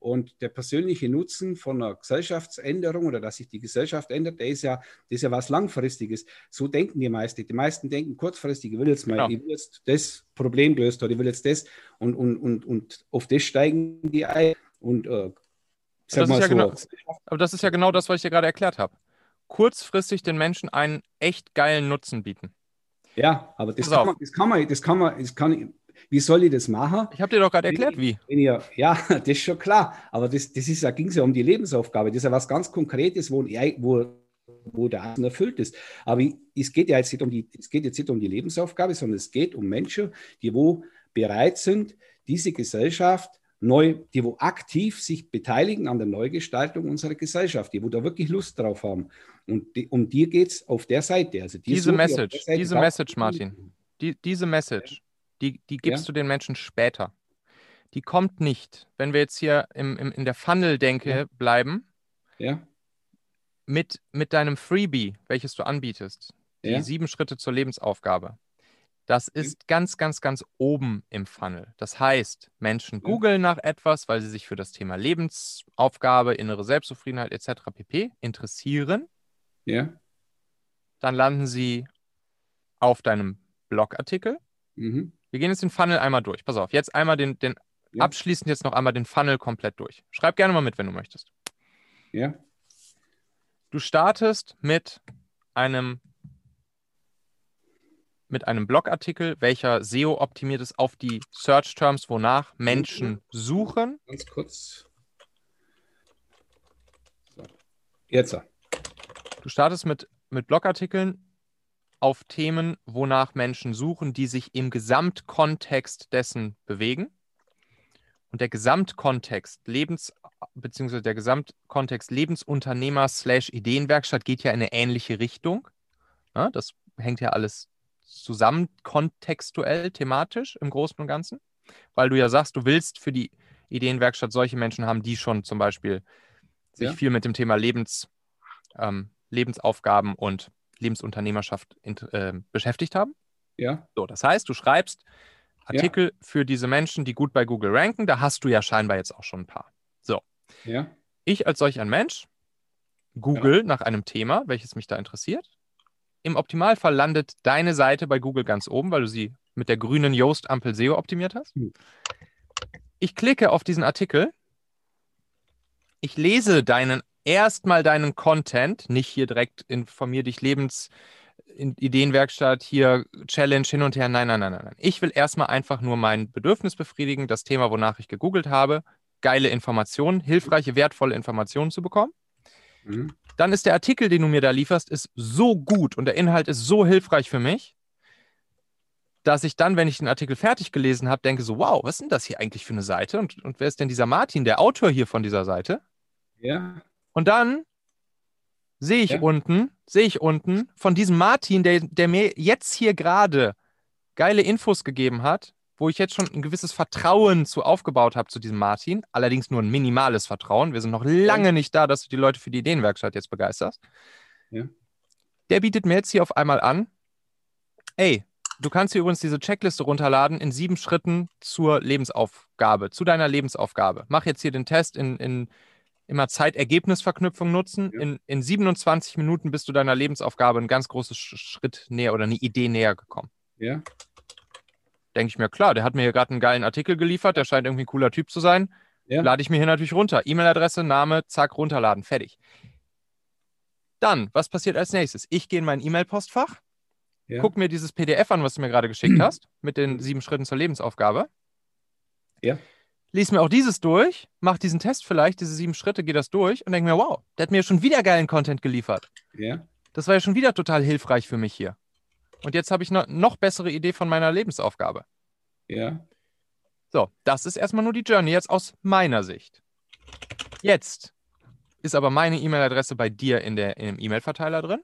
Und der persönliche Nutzen von einer Gesellschaftsänderung oder dass sich die Gesellschaft ändert, der ist ja was Langfristiges. So denken die meisten. Die meisten denken kurzfristig, ich will jetzt das Problem gelöst haben, ich will jetzt das und auf das steigen die ein. Und aber das ist ja genau das, was ich dir gerade erklärt habe. Kurzfristig den Menschen einen echt geilen Nutzen bieten. Ja, aber das kann man. Wie soll ich das machen? Ich habe dir doch gerade erklärt, wie. Das ist schon klar. Aber das ging ja um die Lebensaufgabe. Das ist ja was ganz Konkretes, wo der Einzelne erfüllt ist. Aber es geht jetzt nicht um die Lebensaufgabe, sondern es geht um Menschen, die wo bereit sind, diese Gesellschaft neu, die wo aktiv sich beteiligen an der Neugestaltung unserer Gesellschaft, die wo da wirklich Lust drauf haben. Und um die geht es auf der Seite. Also diese Message, Martin. Die gibst du den Menschen später. Die kommt nicht, wenn wir jetzt hier in der Funnel-Denke bleiben, mit deinem Freebie, welches du anbietest, die 7 Schritte zur Lebensaufgabe. Das ist ganz, ganz, ganz oben im Funnel. Das heißt, Menschen googeln nach etwas, weil sie sich für das Thema Lebensaufgabe, innere Selbstzufriedenheit etc. pp. Interessieren. Ja. Dann landen sie auf deinem Blogartikel. Mhm. Wir gehen jetzt den Funnel einmal durch. Pass auf, jetzt einmal abschließend jetzt noch einmal den Funnel komplett durch. Schreib gerne mal mit, wenn du möchtest. Ja. Du startest mit einem Blogartikel, welcher SEO-optimiert ist auf die Search-Terms, wonach Menschen suchen. Ganz kurz. So. Jetzt. Du startest mit Blogartikeln auf Themen, wonach Menschen suchen, die sich im Gesamtkontext dessen bewegen. Und der Gesamtkontext Lebensunternehmer/Ideenwerkstatt geht ja in eine ähnliche Richtung. Ja, das hängt ja alles zusammen, kontextuell, thematisch im Großen und Ganzen. Weil du ja sagst, du willst für die Ideenwerkstatt solche Menschen haben, die schon zum Beispiel sich viel mit dem Thema Lebensaufgaben und Lebensunternehmerschaft beschäftigt haben. Ja. So, das heißt, du schreibst Artikel für diese Menschen, die gut bei Google ranken. Da hast du ja scheinbar jetzt auch schon ein paar. So. Ja. Ich als solch ein Mensch google nach einem Thema, welches mich da interessiert. Im Optimalfall landet deine Seite bei Google ganz oben, weil du sie mit der grünen Yoast-Ampel SEO optimiert hast. Ich klicke auf diesen Artikel. Ich lese erstmal deinen Content, nicht hier direkt informier dich Lebensideenwerkstatt, hier Challenge hin und her. Nein. Ich will erstmal einfach nur mein Bedürfnis befriedigen, das Thema, wonach ich gegoogelt habe, geile Informationen, hilfreiche, wertvolle Informationen zu bekommen. Mhm. Dann ist der Artikel, den du mir da lieferst, ist so gut und der Inhalt ist so hilfreich für mich, dass ich dann, wenn ich den Artikel fertig gelesen habe, denke so, wow, was ist denn das hier eigentlich für eine Seite? Und wer ist denn dieser Martin, der Autor hier von dieser Seite? Ja. Und dann sehe ich unten von diesem Martin, der mir jetzt hier gerade geile Infos gegeben hat, wo ich jetzt schon ein gewisses Vertrauen zu aufgebaut habe zu diesem Martin, allerdings nur ein minimales Vertrauen. Wir sind noch lange nicht da, dass du die Leute für die Ideenwerkstatt jetzt begeisterst. Ja. Der bietet mir jetzt hier auf einmal an, ey, du kannst hier übrigens diese Checkliste runterladen in 7 Schritten zur Lebensaufgabe, zu deiner Lebensaufgabe. Mach jetzt hier den Test in immer Zeit-Ergebnis-Verknüpfung nutzen. Ja. In 27 Minuten bist du deiner Lebensaufgabe einen ganz großen Schritt näher oder eine Idee näher gekommen. Ja. Denke ich mir, klar, der hat mir hier gerade einen geilen Artikel geliefert, der scheint irgendwie ein cooler Typ zu sein. Ja. Lade ich mir hier natürlich runter. E-Mail-Adresse, Name, zack, runterladen, fertig. Dann, was passiert als nächstes? Ich gehe in mein E-Mail-Postfach, gucke mir dieses PDF an, was du mir gerade geschickt hast, mit den 7 Schritten zur Lebensaufgabe. Ja. Lies mir auch dieses durch, mach diesen Test vielleicht, diese 7 Schritte, geh das durch und denke mir, wow, der hat mir schon wieder geilen Content geliefert. Ja. Das war ja schon wieder total hilfreich für mich hier. Und jetzt habe ich eine noch bessere Idee von meiner Lebensaufgabe. Ja. So, das ist erstmal nur die Journey jetzt aus meiner Sicht. Jetzt ist aber meine E-Mail-Adresse bei dir in dem E-Mail-Verteiler drin.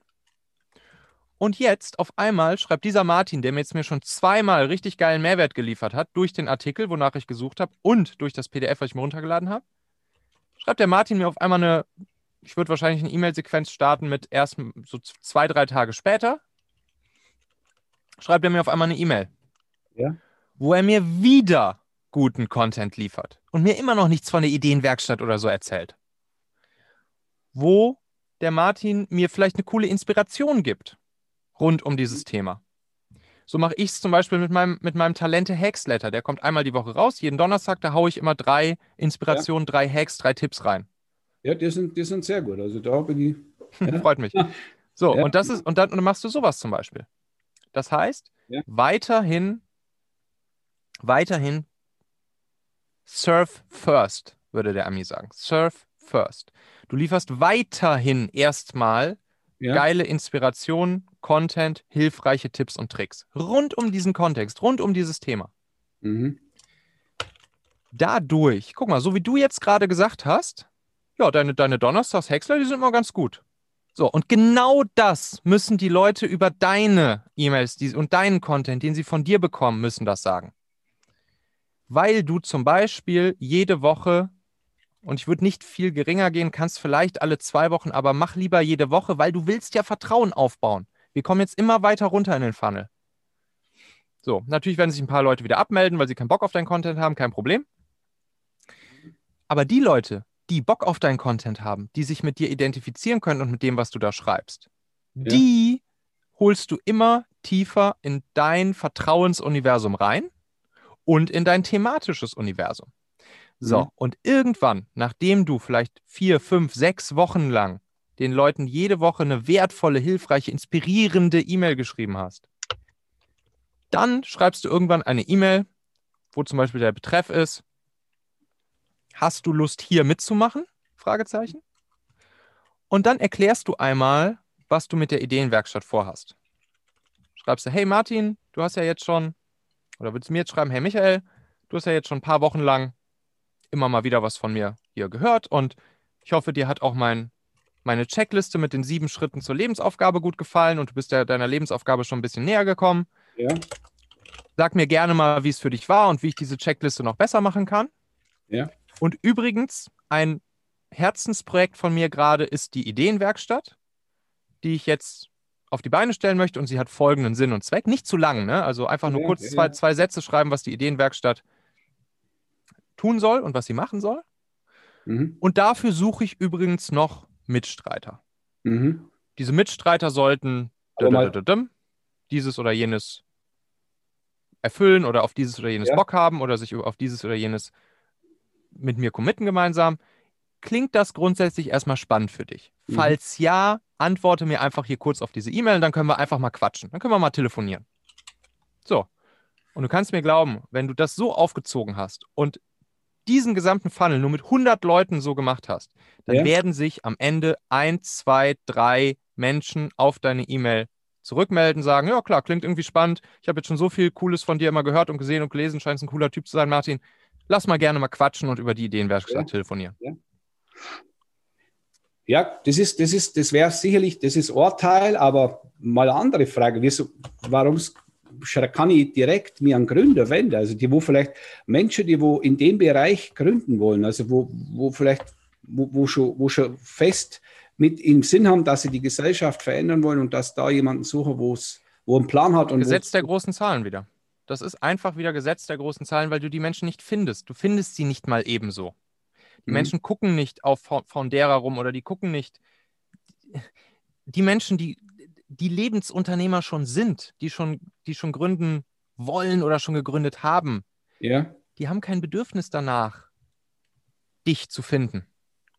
Und jetzt auf einmal schreibt dieser Martin, der mir jetzt schon 2-mal richtig geilen Mehrwert geliefert hat, durch den Artikel, wonach ich gesucht habe und durch das PDF, was ich mir runtergeladen habe, schreibt der Martin mir auf einmal ich würde wahrscheinlich eine E-Mail-Sequenz starten mit erst so 2-3 Tage später, schreibt er mir auf einmal eine E-Mail, wo er mir wieder guten Content liefert und mir immer noch nichts von der Ideenwerkstatt oder so erzählt. Wo der Martin mir vielleicht eine coole Inspiration gibt rund um dieses Thema. So mache ich es zum Beispiel mit meinem Talente-Hacks-Letter. Der kommt einmal die Woche raus. Jeden Donnerstag, da haue ich immer 3 Inspirationen, 3 Hacks, 3 Tipps rein. Ja, die sind sehr gut. Also da bin ich... Ja. Freut mich. So, und das ist, und dann machst du sowas zum Beispiel. Das heißt, weiterhin surf first, würde der Ami sagen. Surf first. Du lieferst weiterhin erstmal geile Inspirationen, Content, hilfreiche Tipps und Tricks. Rund um diesen Kontext, rund um dieses Thema. Mhm. Dadurch, guck mal, so wie du jetzt gerade gesagt hast, ja, deine Donnerstags-Häcksler, die sind immer ganz gut. So, und genau das müssen die Leute über deine E-Mails und deinen Content, den sie von dir bekommen, müssen das sagen. Weil du zum Beispiel jede Woche... Und ich würde nicht viel geringer gehen, kannst vielleicht alle 2 Wochen, aber mach lieber jede Woche, weil du willst ja Vertrauen aufbauen. Wir kommen jetzt immer weiter runter in den Funnel. So, natürlich werden sich ein paar Leute wieder abmelden, weil sie keinen Bock auf deinen Content haben, kein Problem. Aber die Leute, die Bock auf deinen Content haben, die sich mit dir identifizieren können und mit dem, was du da schreibst, die holst du immer tiefer in dein Vertrauensuniversum rein und in dein thematisches Universum. So, und irgendwann, nachdem du vielleicht 4, 5, 6 Wochen lang den Leuten jede Woche eine wertvolle, hilfreiche, inspirierende E-Mail geschrieben hast, dann schreibst du irgendwann eine E-Mail, wo zum Beispiel der Betreff ist, hast du Lust, hier mitzumachen? Fragezeichen. Und dann erklärst du einmal, was du mit der Ideenwerkstatt vorhast. Schreibst du, hey Martin, du hast ja jetzt schon, oder willst du mir jetzt schreiben, hey Michael, du hast ja jetzt schon ein paar Wochen lang immer mal wieder was von mir hier gehört und ich hoffe, dir hat auch meine Checkliste mit den 7 Schritten zur Lebensaufgabe gut gefallen und du bist ja deiner Lebensaufgabe schon ein bisschen näher gekommen. Ja. Sag mir gerne mal, wie es für dich war und wie ich diese Checkliste noch besser machen kann. Ja. Und übrigens, ein Herzensprojekt von mir gerade ist die Ideenwerkstatt, die ich jetzt auf die Beine stellen möchte und sie hat folgenden Sinn und Zweck. Nicht zu lang, ne? Also einfach nur kurz zwei Sätze schreiben, was die Ideenwerkstatt tun soll und was sie machen soll. Mhm. Und dafür suche ich übrigens noch Mitstreiter. Mhm. Diese Mitstreiter sollten dieses oder jenes erfüllen oder auf dieses oder jenes Bock haben oder sich auf dieses oder jenes mit mir committen gemeinsam. Klingt das grundsätzlich erstmal spannend für dich? Mhm. Falls ja, antworte mir einfach hier kurz auf diese E-Mail und dann können wir einfach mal quatschen. Dann können wir mal telefonieren. So. Und du kannst mir glauben, wenn du das so aufgezogen hast und diesen gesamten Funnel nur mit 100 Leuten so gemacht hast, dann werden sich am Ende 1, 2, 3 Menschen auf deine E-Mail zurückmelden, sagen, ja klar, klingt irgendwie spannend. Ich habe jetzt schon so viel Cooles von dir immer gehört und gesehen und gelesen. Scheinst ein cooler Typ zu sein, Martin. Lass mal gerne mal quatschen und über die Ideenwerkstatt telefonieren. Ja. Ja, das wäre sicherlich, das ist Urteil, aber mal eine andere Frage. Warum kann ich direkt mir einen Gründer wenden? Also die, wo vielleicht Menschen, die wo in dem Bereich gründen wollen, also wo schon fest mit im Sinn haben, dass sie die Gesellschaft verändern wollen und dass da jemanden suchen, wo einen Plan hat. Und Gesetz der großen Zahlen wieder. Das ist einfach wieder Gesetz der großen Zahlen, weil du die Menschen nicht findest. Du findest sie nicht mal ebenso. Die Menschen gucken nicht auf Foundario rum oder die gucken nicht. Die Menschen, die Lebensunternehmer schon sind, die schon gründen wollen oder schon gegründet haben, die haben kein Bedürfnis danach, dich zu finden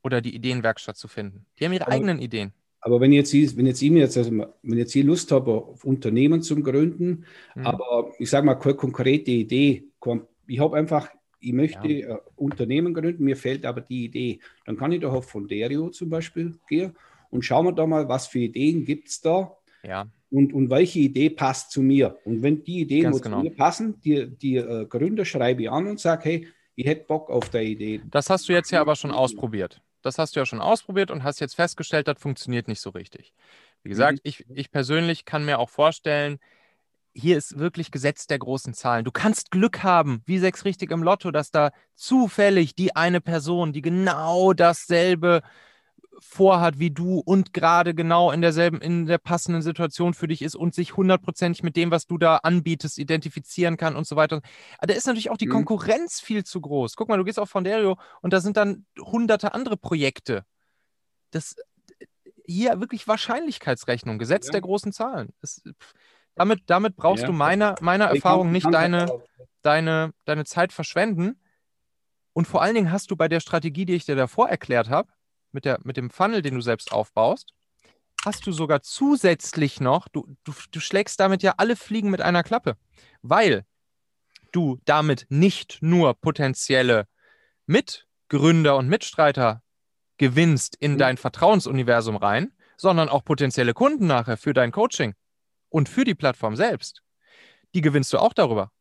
oder die Ideenwerkstatt zu finden. Die haben ihre eigenen Ideen. Aber wenn ich jetzt Lust habe, auf Unternehmen zu gründen, aber ich sage mal, keine konkrete Idee, ich möchte ein Unternehmen gründen, mir fehlt aber die Idee. Dann kann ich doch auf Foundario zum Beispiel gehen und schauen wir da mal, was für Ideen gibt es da und welche Idee passt zu mir. Und wenn die Ideen zu mir passen, die Gründer schreibe ich an und sage, hey, ich hätte Bock auf die Idee. Das hast du jetzt ja aber schon ausprobiert. Das hast du ja schon ausprobiert und hast jetzt festgestellt, das funktioniert nicht so richtig. Wie gesagt, ich persönlich kann mir auch vorstellen, hier ist wirklich Gesetz der großen Zahlen. Du kannst Glück haben, wie 6 richtig im Lotto, dass da zufällig die eine Person, die genau dasselbe vorhat wie du und gerade genau in der passenden Situation für dich ist und sich 100%ig mit dem, was du da anbietest, identifizieren kann und so weiter. Aber da ist natürlich auch die Konkurrenz viel zu groß. Guck mal, du gehst auf Foundario und da sind dann hunderte andere Projekte. Das hier wirklich Wahrscheinlichkeitsrechnung, Gesetz der großen Zahlen. Damit brauchst du meiner Erfahrung nicht deine Zeit verschwenden. Und vor allen Dingen hast du bei der Strategie, die ich dir davor erklärt habe, mit dem Funnel, den du selbst aufbaust, hast du sogar zusätzlich noch, du schlägst damit ja alle Fliegen mit einer Klappe, weil du damit nicht nur potenzielle Mitgründer und Mitstreiter gewinnst in dein Vertrauensuniversum rein, sondern auch potenzielle Kunden nachher für dein Coaching. Und für die Plattform selbst, die gewinnst du auch darüber.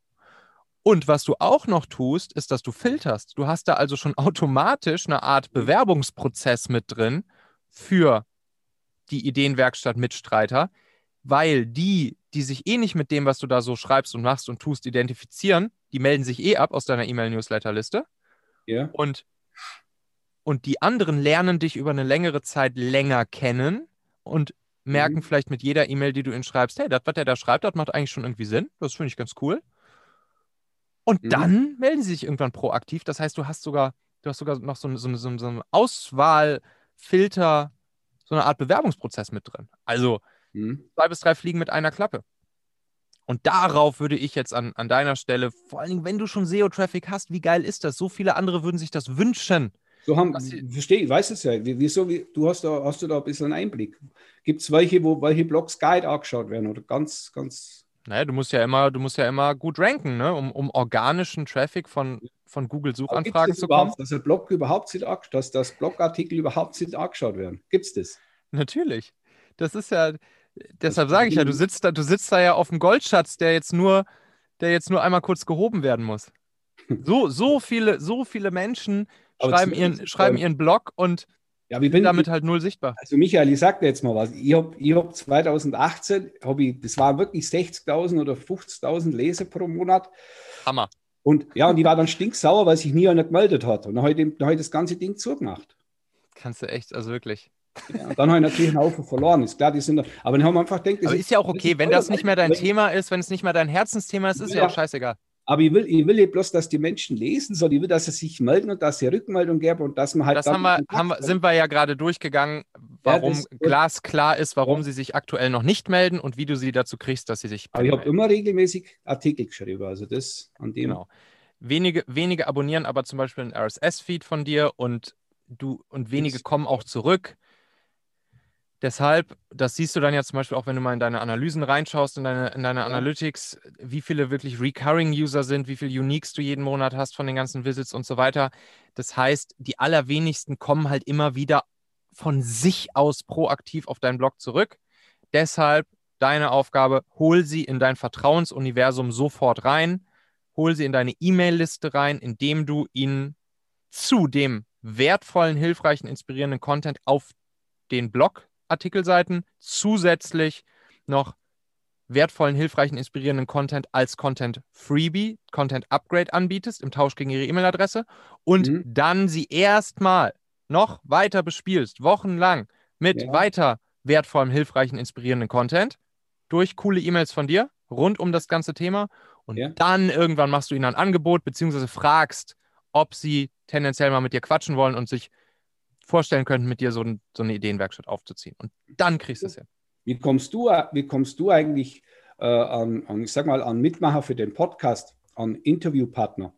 Und was du auch noch tust, ist, dass du filterst. Du hast da also schon automatisch eine Art Bewerbungsprozess mit drin für die Ideenwerkstatt-Mitstreiter, weil die sich eh nicht mit dem, was du da so schreibst und machst und tust, identifizieren, die melden sich eh ab aus deiner E-Mail-Newsletter-Liste. Yeah. Und die anderen lernen dich über eine längere Zeit länger kennen und merken vielleicht mit jeder E-Mail, die du ihnen schreibst, hey, das, was der da schreibt, das macht eigentlich schon irgendwie Sinn. Das finde ich ganz cool. Und dann melden sie sich irgendwann proaktiv. Das heißt, du hast sogar noch so einen Auswahlfilter, so eine Art Bewerbungsprozess mit drin. Also 2 bis 3 Fliegen mit einer Klappe. Und darauf würde ich jetzt an deiner Stelle, vor allen Dingen, wenn du schon SEO-Traffic hast, wie geil ist das? So viele andere würden sich das wünschen. Verstehe, ich weiß es ja. Hast du da ein bisschen Einblick? Gibt es welche, wo welche Blogs guide angeschaut werden oder ganz? Naja, du musst ja immer gut ranken, ne? um organischen Traffic von Google-Suchanfragen zu bekommen. Dass Blogartikel überhaupt nicht angeschaut werden. Gibt's das? Natürlich. Das ist ja, deshalb sage ich ja, du sitzt da ja auf dem Goldschatz, der jetzt nur einmal kurz gehoben werden muss. So viele Menschen schreiben ihren Blog und sind damit halt null sichtbar. Also Michael, ich sag dir jetzt mal was. Ich hab 2018, das waren wirklich 60.000 oder 50.000 Leser pro Monat. Hammer. Und ich war dann stinksauer, weil sich nie einer gemeldet hat. Und dann habe ich das ganze Ding zugemacht. Kannst du echt, also wirklich. Ja, und dann habe ich natürlich einen Haufen verloren, ist klar, die sind da, aber dann haben wir einfach gedacht... Aber ist ja auch okay, wenn das nicht mehr dein Thema ist, wenn es nicht mehr dein Herzensthema ist, ist ja auch scheißegal. Aber ich will ja bloß, dass die Menschen lesen sollen, ich will, dass sie sich melden und dass sie Rückmeldung geben und dass man halt... Das sind wir ja gerade durchgegangen, warum glasklar ist, warum sie sich aktuell noch nicht melden und wie du sie dazu kriegst, dass sie sich... Aber ich habe immer regelmäßig Artikel geschrieben, also das an dem... Genau. Wenige abonnieren aber zum Beispiel einen RSS-Feed von dir und wenige kommen auch zurück. Deshalb, das siehst du dann ja zum Beispiel auch, wenn du mal in deine Analysen reinschaust, in deine Analytics, wie viele wirklich Recurring-User sind, wie viele Uniques du jeden Monat hast von den ganzen Visits und so weiter. Das heißt, die allerwenigsten kommen halt immer wieder von sich aus proaktiv auf deinen Blog zurück. Deshalb deine Aufgabe, hol sie in dein Vertrauensuniversum sofort rein, hol sie in deine E-Mail-Liste rein, indem du ihnen zu dem wertvollen, hilfreichen, inspirierenden Content auf den Blog Artikelseiten zusätzlich noch wertvollen, hilfreichen, inspirierenden Content als Content-Freebie, Content-Upgrade anbietest im Tausch gegen ihre E-Mail-Adresse und dann sie erstmal noch weiter bespielst, wochenlang mit weiter wertvollem, hilfreichen, inspirierenden Content durch coole E-Mails von dir rund um das ganze Thema und dann irgendwann machst du ihnen ein Angebot beziehungsweise fragst, ob sie tendenziell mal mit dir quatschen wollen und sich vorstellen könnten, mit dir so eine Ideenwerkstatt aufzuziehen. Und dann kriegst du es hin. Wie kommst du eigentlich an Mitmacher für den Podcast, an Interviewpartner?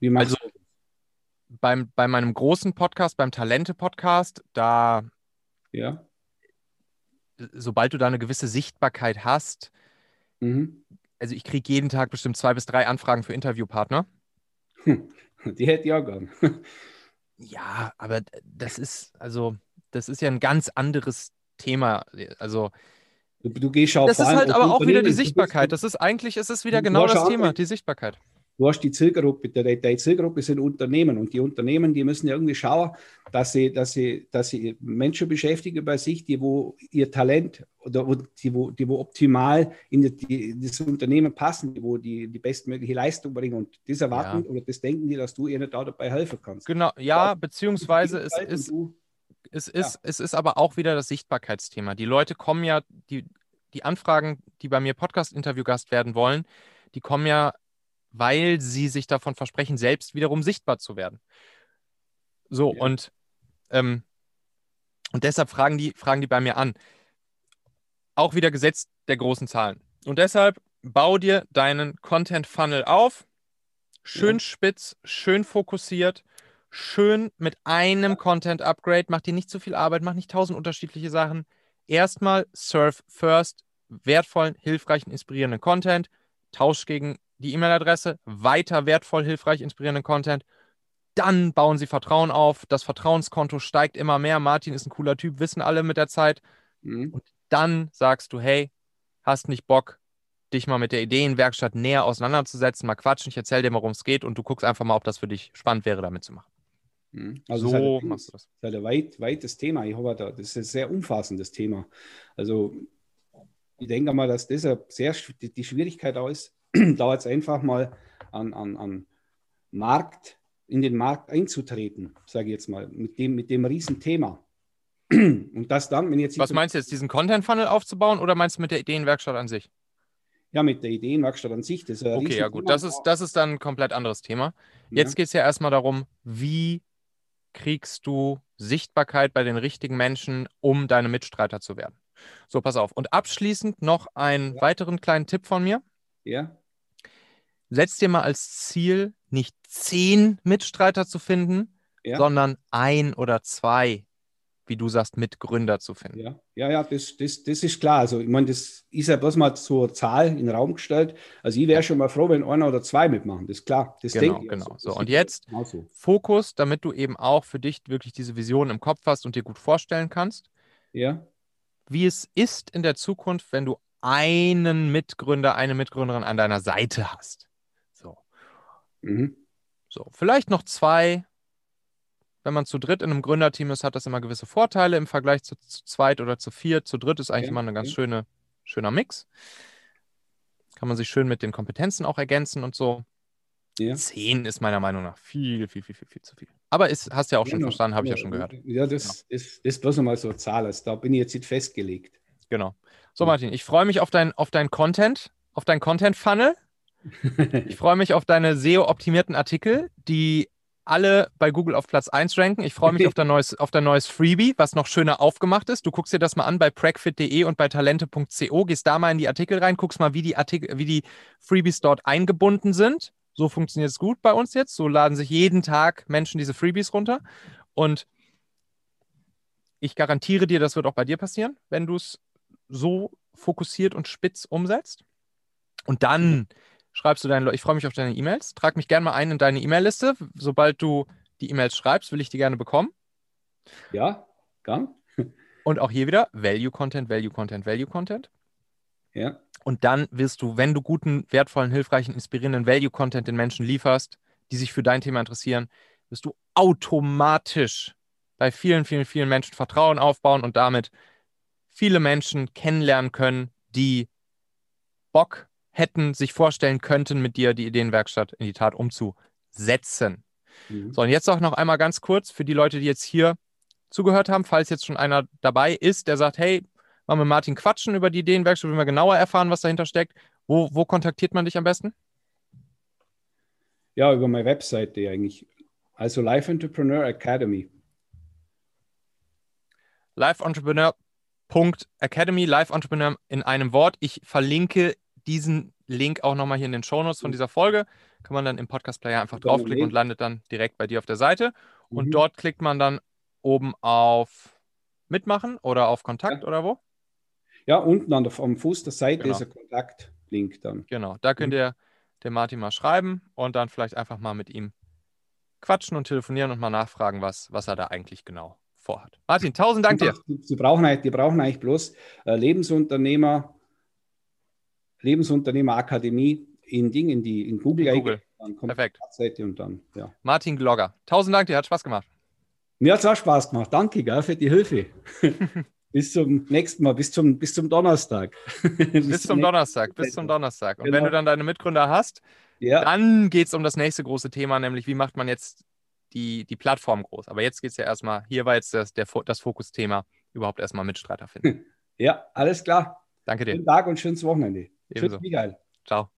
Wie machst du das? Bei meinem großen Podcast, beim Talente-Podcast, da sobald du da eine gewisse Sichtbarkeit hast, also ich kriege jeden Tag bestimmt 2 bis 3 Anfragen für Interviewpartner. Die hätte ich auch gern. Ja, aber das ist ja ein ganz anderes Thema. Also du gehst auf das ist halt aber auch wieder die Sichtbarkeit. Es ist wieder genau das Thema, die Sichtbarkeit. Du hast die Zielgruppe, die Zielgruppe sind Unternehmen und die Unternehmen, die müssen ja irgendwie schauen, dass sie Menschen beschäftigen bei sich, die wo ihr Talent oder die wo optimal in das Unternehmen passen, die wo die bestmögliche Leistung bringen und das erwarten oder das denken die, dass du ihnen da dabei helfen kannst. Genau, ja, beziehungsweise es ist aber auch wieder das Sichtbarkeitsthema. Die Leute kommen ja, die Anfragen, die bei mir Podcast-Interview-Gast werden wollen, die kommen ja, weil sie sich davon versprechen, selbst wiederum sichtbar zu werden. So, und deshalb fragen die bei mir an. Auch wieder Gesetz der großen Zahlen. Und deshalb bau dir deinen Content-Funnel auf, schön spitz, schön fokussiert, schön mit einem Content-Upgrade, mach dir nicht zu viel Arbeit, mach nicht 1000 unterschiedliche Sachen. Erstmal serve first, wertvollen, hilfreichen, inspirierenden Content, tausch gegen die E-Mail-Adresse, weiter wertvoll, hilfreich, inspirierenden Content. Dann bauen sie Vertrauen auf. Das Vertrauenskonto steigt immer mehr. Martin ist ein cooler Typ, wissen alle mit der Zeit. Und dann sagst du, hey, hast nicht Bock, dich mal mit der Ideenwerkstatt näher auseinanderzusetzen, mal quatschen, ich erzähl dir, worum es geht und du guckst einfach mal, ob das für dich spannend wäre, damit zu machen. Also so machst du das. Das ist halt ein weites Thema. Ich hoffe, das ist ein sehr umfassendes Thema. Also ich denke mal, dass das die Schwierigkeit auch ist, da jetzt einfach mal in den Markt einzutreten, sage ich jetzt mal, mit dem Riesenthema. Und das dann, wenn jetzt... Was meinst du jetzt, diesen Content-Funnel aufzubauen oder meinst du mit der Ideenwerkstatt an sich? Ja, mit der Ideenwerkstatt an sich. Das ist okay, ja gut, das ist dann ein komplett anderes Thema. Jetzt geht es ja erstmal darum, wie kriegst du Sichtbarkeit bei den richtigen Menschen, um deine Mitstreiter zu werden. So, pass auf. Und abschließend noch einen weiteren kleinen Tipp von mir. Ja. Setz dir mal als Ziel, nicht 10 Mitstreiter zu finden, sondern 1 oder 2, wie du sagst, Mitgründer zu finden. Ja, das ist klar. Also ich meine, das ist ja bloß mal zur Zahl in den Raum gestellt. Also ich wäre schon mal froh, wenn 1 oder 2 mitmachen. Das ist klar. Das denke ich. Genau. So, und jetzt Fokus, damit du eben auch für dich wirklich diese Vision im Kopf hast und dir gut vorstellen kannst, wie es ist in der Zukunft, wenn du einen Mitgründer, eine Mitgründerin an deiner Seite hast. So. So, vielleicht noch 2. Wenn man zu dritt in einem Gründerteam ist, hat das immer gewisse Vorteile im Vergleich zu zweit oder zu viert. Zu dritt ist eigentlich immer ein ganz schöner Mix. Kann man sich schön mit den Kompetenzen auch ergänzen und so. 10 ist meiner Meinung nach viel zu viel. Aber hast du ja auch schon verstanden, habe ich ja schon gehört. Ja, das bloß nochmal so eine Zahl. Also da bin ich jetzt nicht festgelegt. Genau. So, Martin, ich freue mich auf dein Content-Funnel. Ich freue mich auf deine SEO-optimierten Artikel, die alle bei Google auf Platz 1 ranken. Ich freue mich auf dein neues Freebie, was noch schöner aufgemacht ist. Du guckst dir das mal an bei pregfit.de und bei talente.co, gehst da mal in die Artikel rein, guckst mal, wie die Freebies dort eingebunden sind. So funktioniert es gut bei uns jetzt. So laden sich jeden Tag Menschen diese Freebies runter. Und ich garantiere dir, das wird auch bei dir passieren, wenn du es so fokussiert und spitz umsetzt. Und dann schreibst du ich freue mich auf deine E-Mails. Trag mich gerne mal ein in deine E-Mail-Liste. Sobald du die E-Mails schreibst, will ich die gerne bekommen. Ja, gern. Und auch hier wieder Value-Content, Value-Content, Value-Content. Ja. Und dann wirst du, wenn du guten, wertvollen, hilfreichen, inspirierenden Value-Content den Menschen lieferst, die sich für dein Thema interessieren, wirst du automatisch bei vielen, vielen, vielen Menschen Vertrauen aufbauen und damit viele Menschen kennenlernen können, die Bock hätten, sich vorstellen könnten, mit dir die Ideenwerkstatt in die Tat umzusetzen. Mhm. So, und jetzt auch noch einmal ganz kurz für die Leute, die jetzt hier zugehört haben, falls jetzt schon einer dabei ist, der sagt, hey, mal mit Martin quatschen über die Ideenwerkstatt, wenn wir genauer erfahren, was dahinter steckt. Wo kontaktiert man dich am besten? Ja, über meine Webseite eigentlich. Also Life Entrepreneur Academy. Life Entrepreneur.academy, Life Entrepreneur in einem Wort. Ich verlinke diesen Link auch nochmal hier in den Shownotes von dieser Folge. Kann man dann im Podcast-Player einfach draufklicken und landet dann direkt bei dir auf der Seite. Und dort klickt man dann oben auf Mitmachen oder auf Kontakt oder wo? Ja, unten am Fuß der Seite ist ein Kontaktlink dann. Genau, da könnt ihr dem Martin mal schreiben und dann vielleicht einfach mal mit ihm quatschen und telefonieren und mal nachfragen, was er da eigentlich genau vorhat. Martin, 1000 Dank dir. Die brauchen eigentlich bloß Lebensunternehmer-Akademie in Google. Dann kommt perfekt. Die Seite und dann, ja. Martin Glogger, 1000 Dank dir, hat Spaß gemacht. Mir hat es auch Spaß gemacht. Danke, gell, für die Hilfe. Bis zum nächsten Mal, bis zum Donnerstag. Bis zum Donnerstag. Und wenn du dann deine Mitgründer hast, dann geht es um das nächste große Thema, nämlich wie macht man jetzt die Plattform groß. Aber jetzt geht es ja erstmal, hier war jetzt das Fokusthema, überhaupt erstmal Mitstreiter finden. Ja, alles klar. Danke dir. Schönen Tag und schönes Wochenende. Ebenso. Tschüss, Michael. Ciao.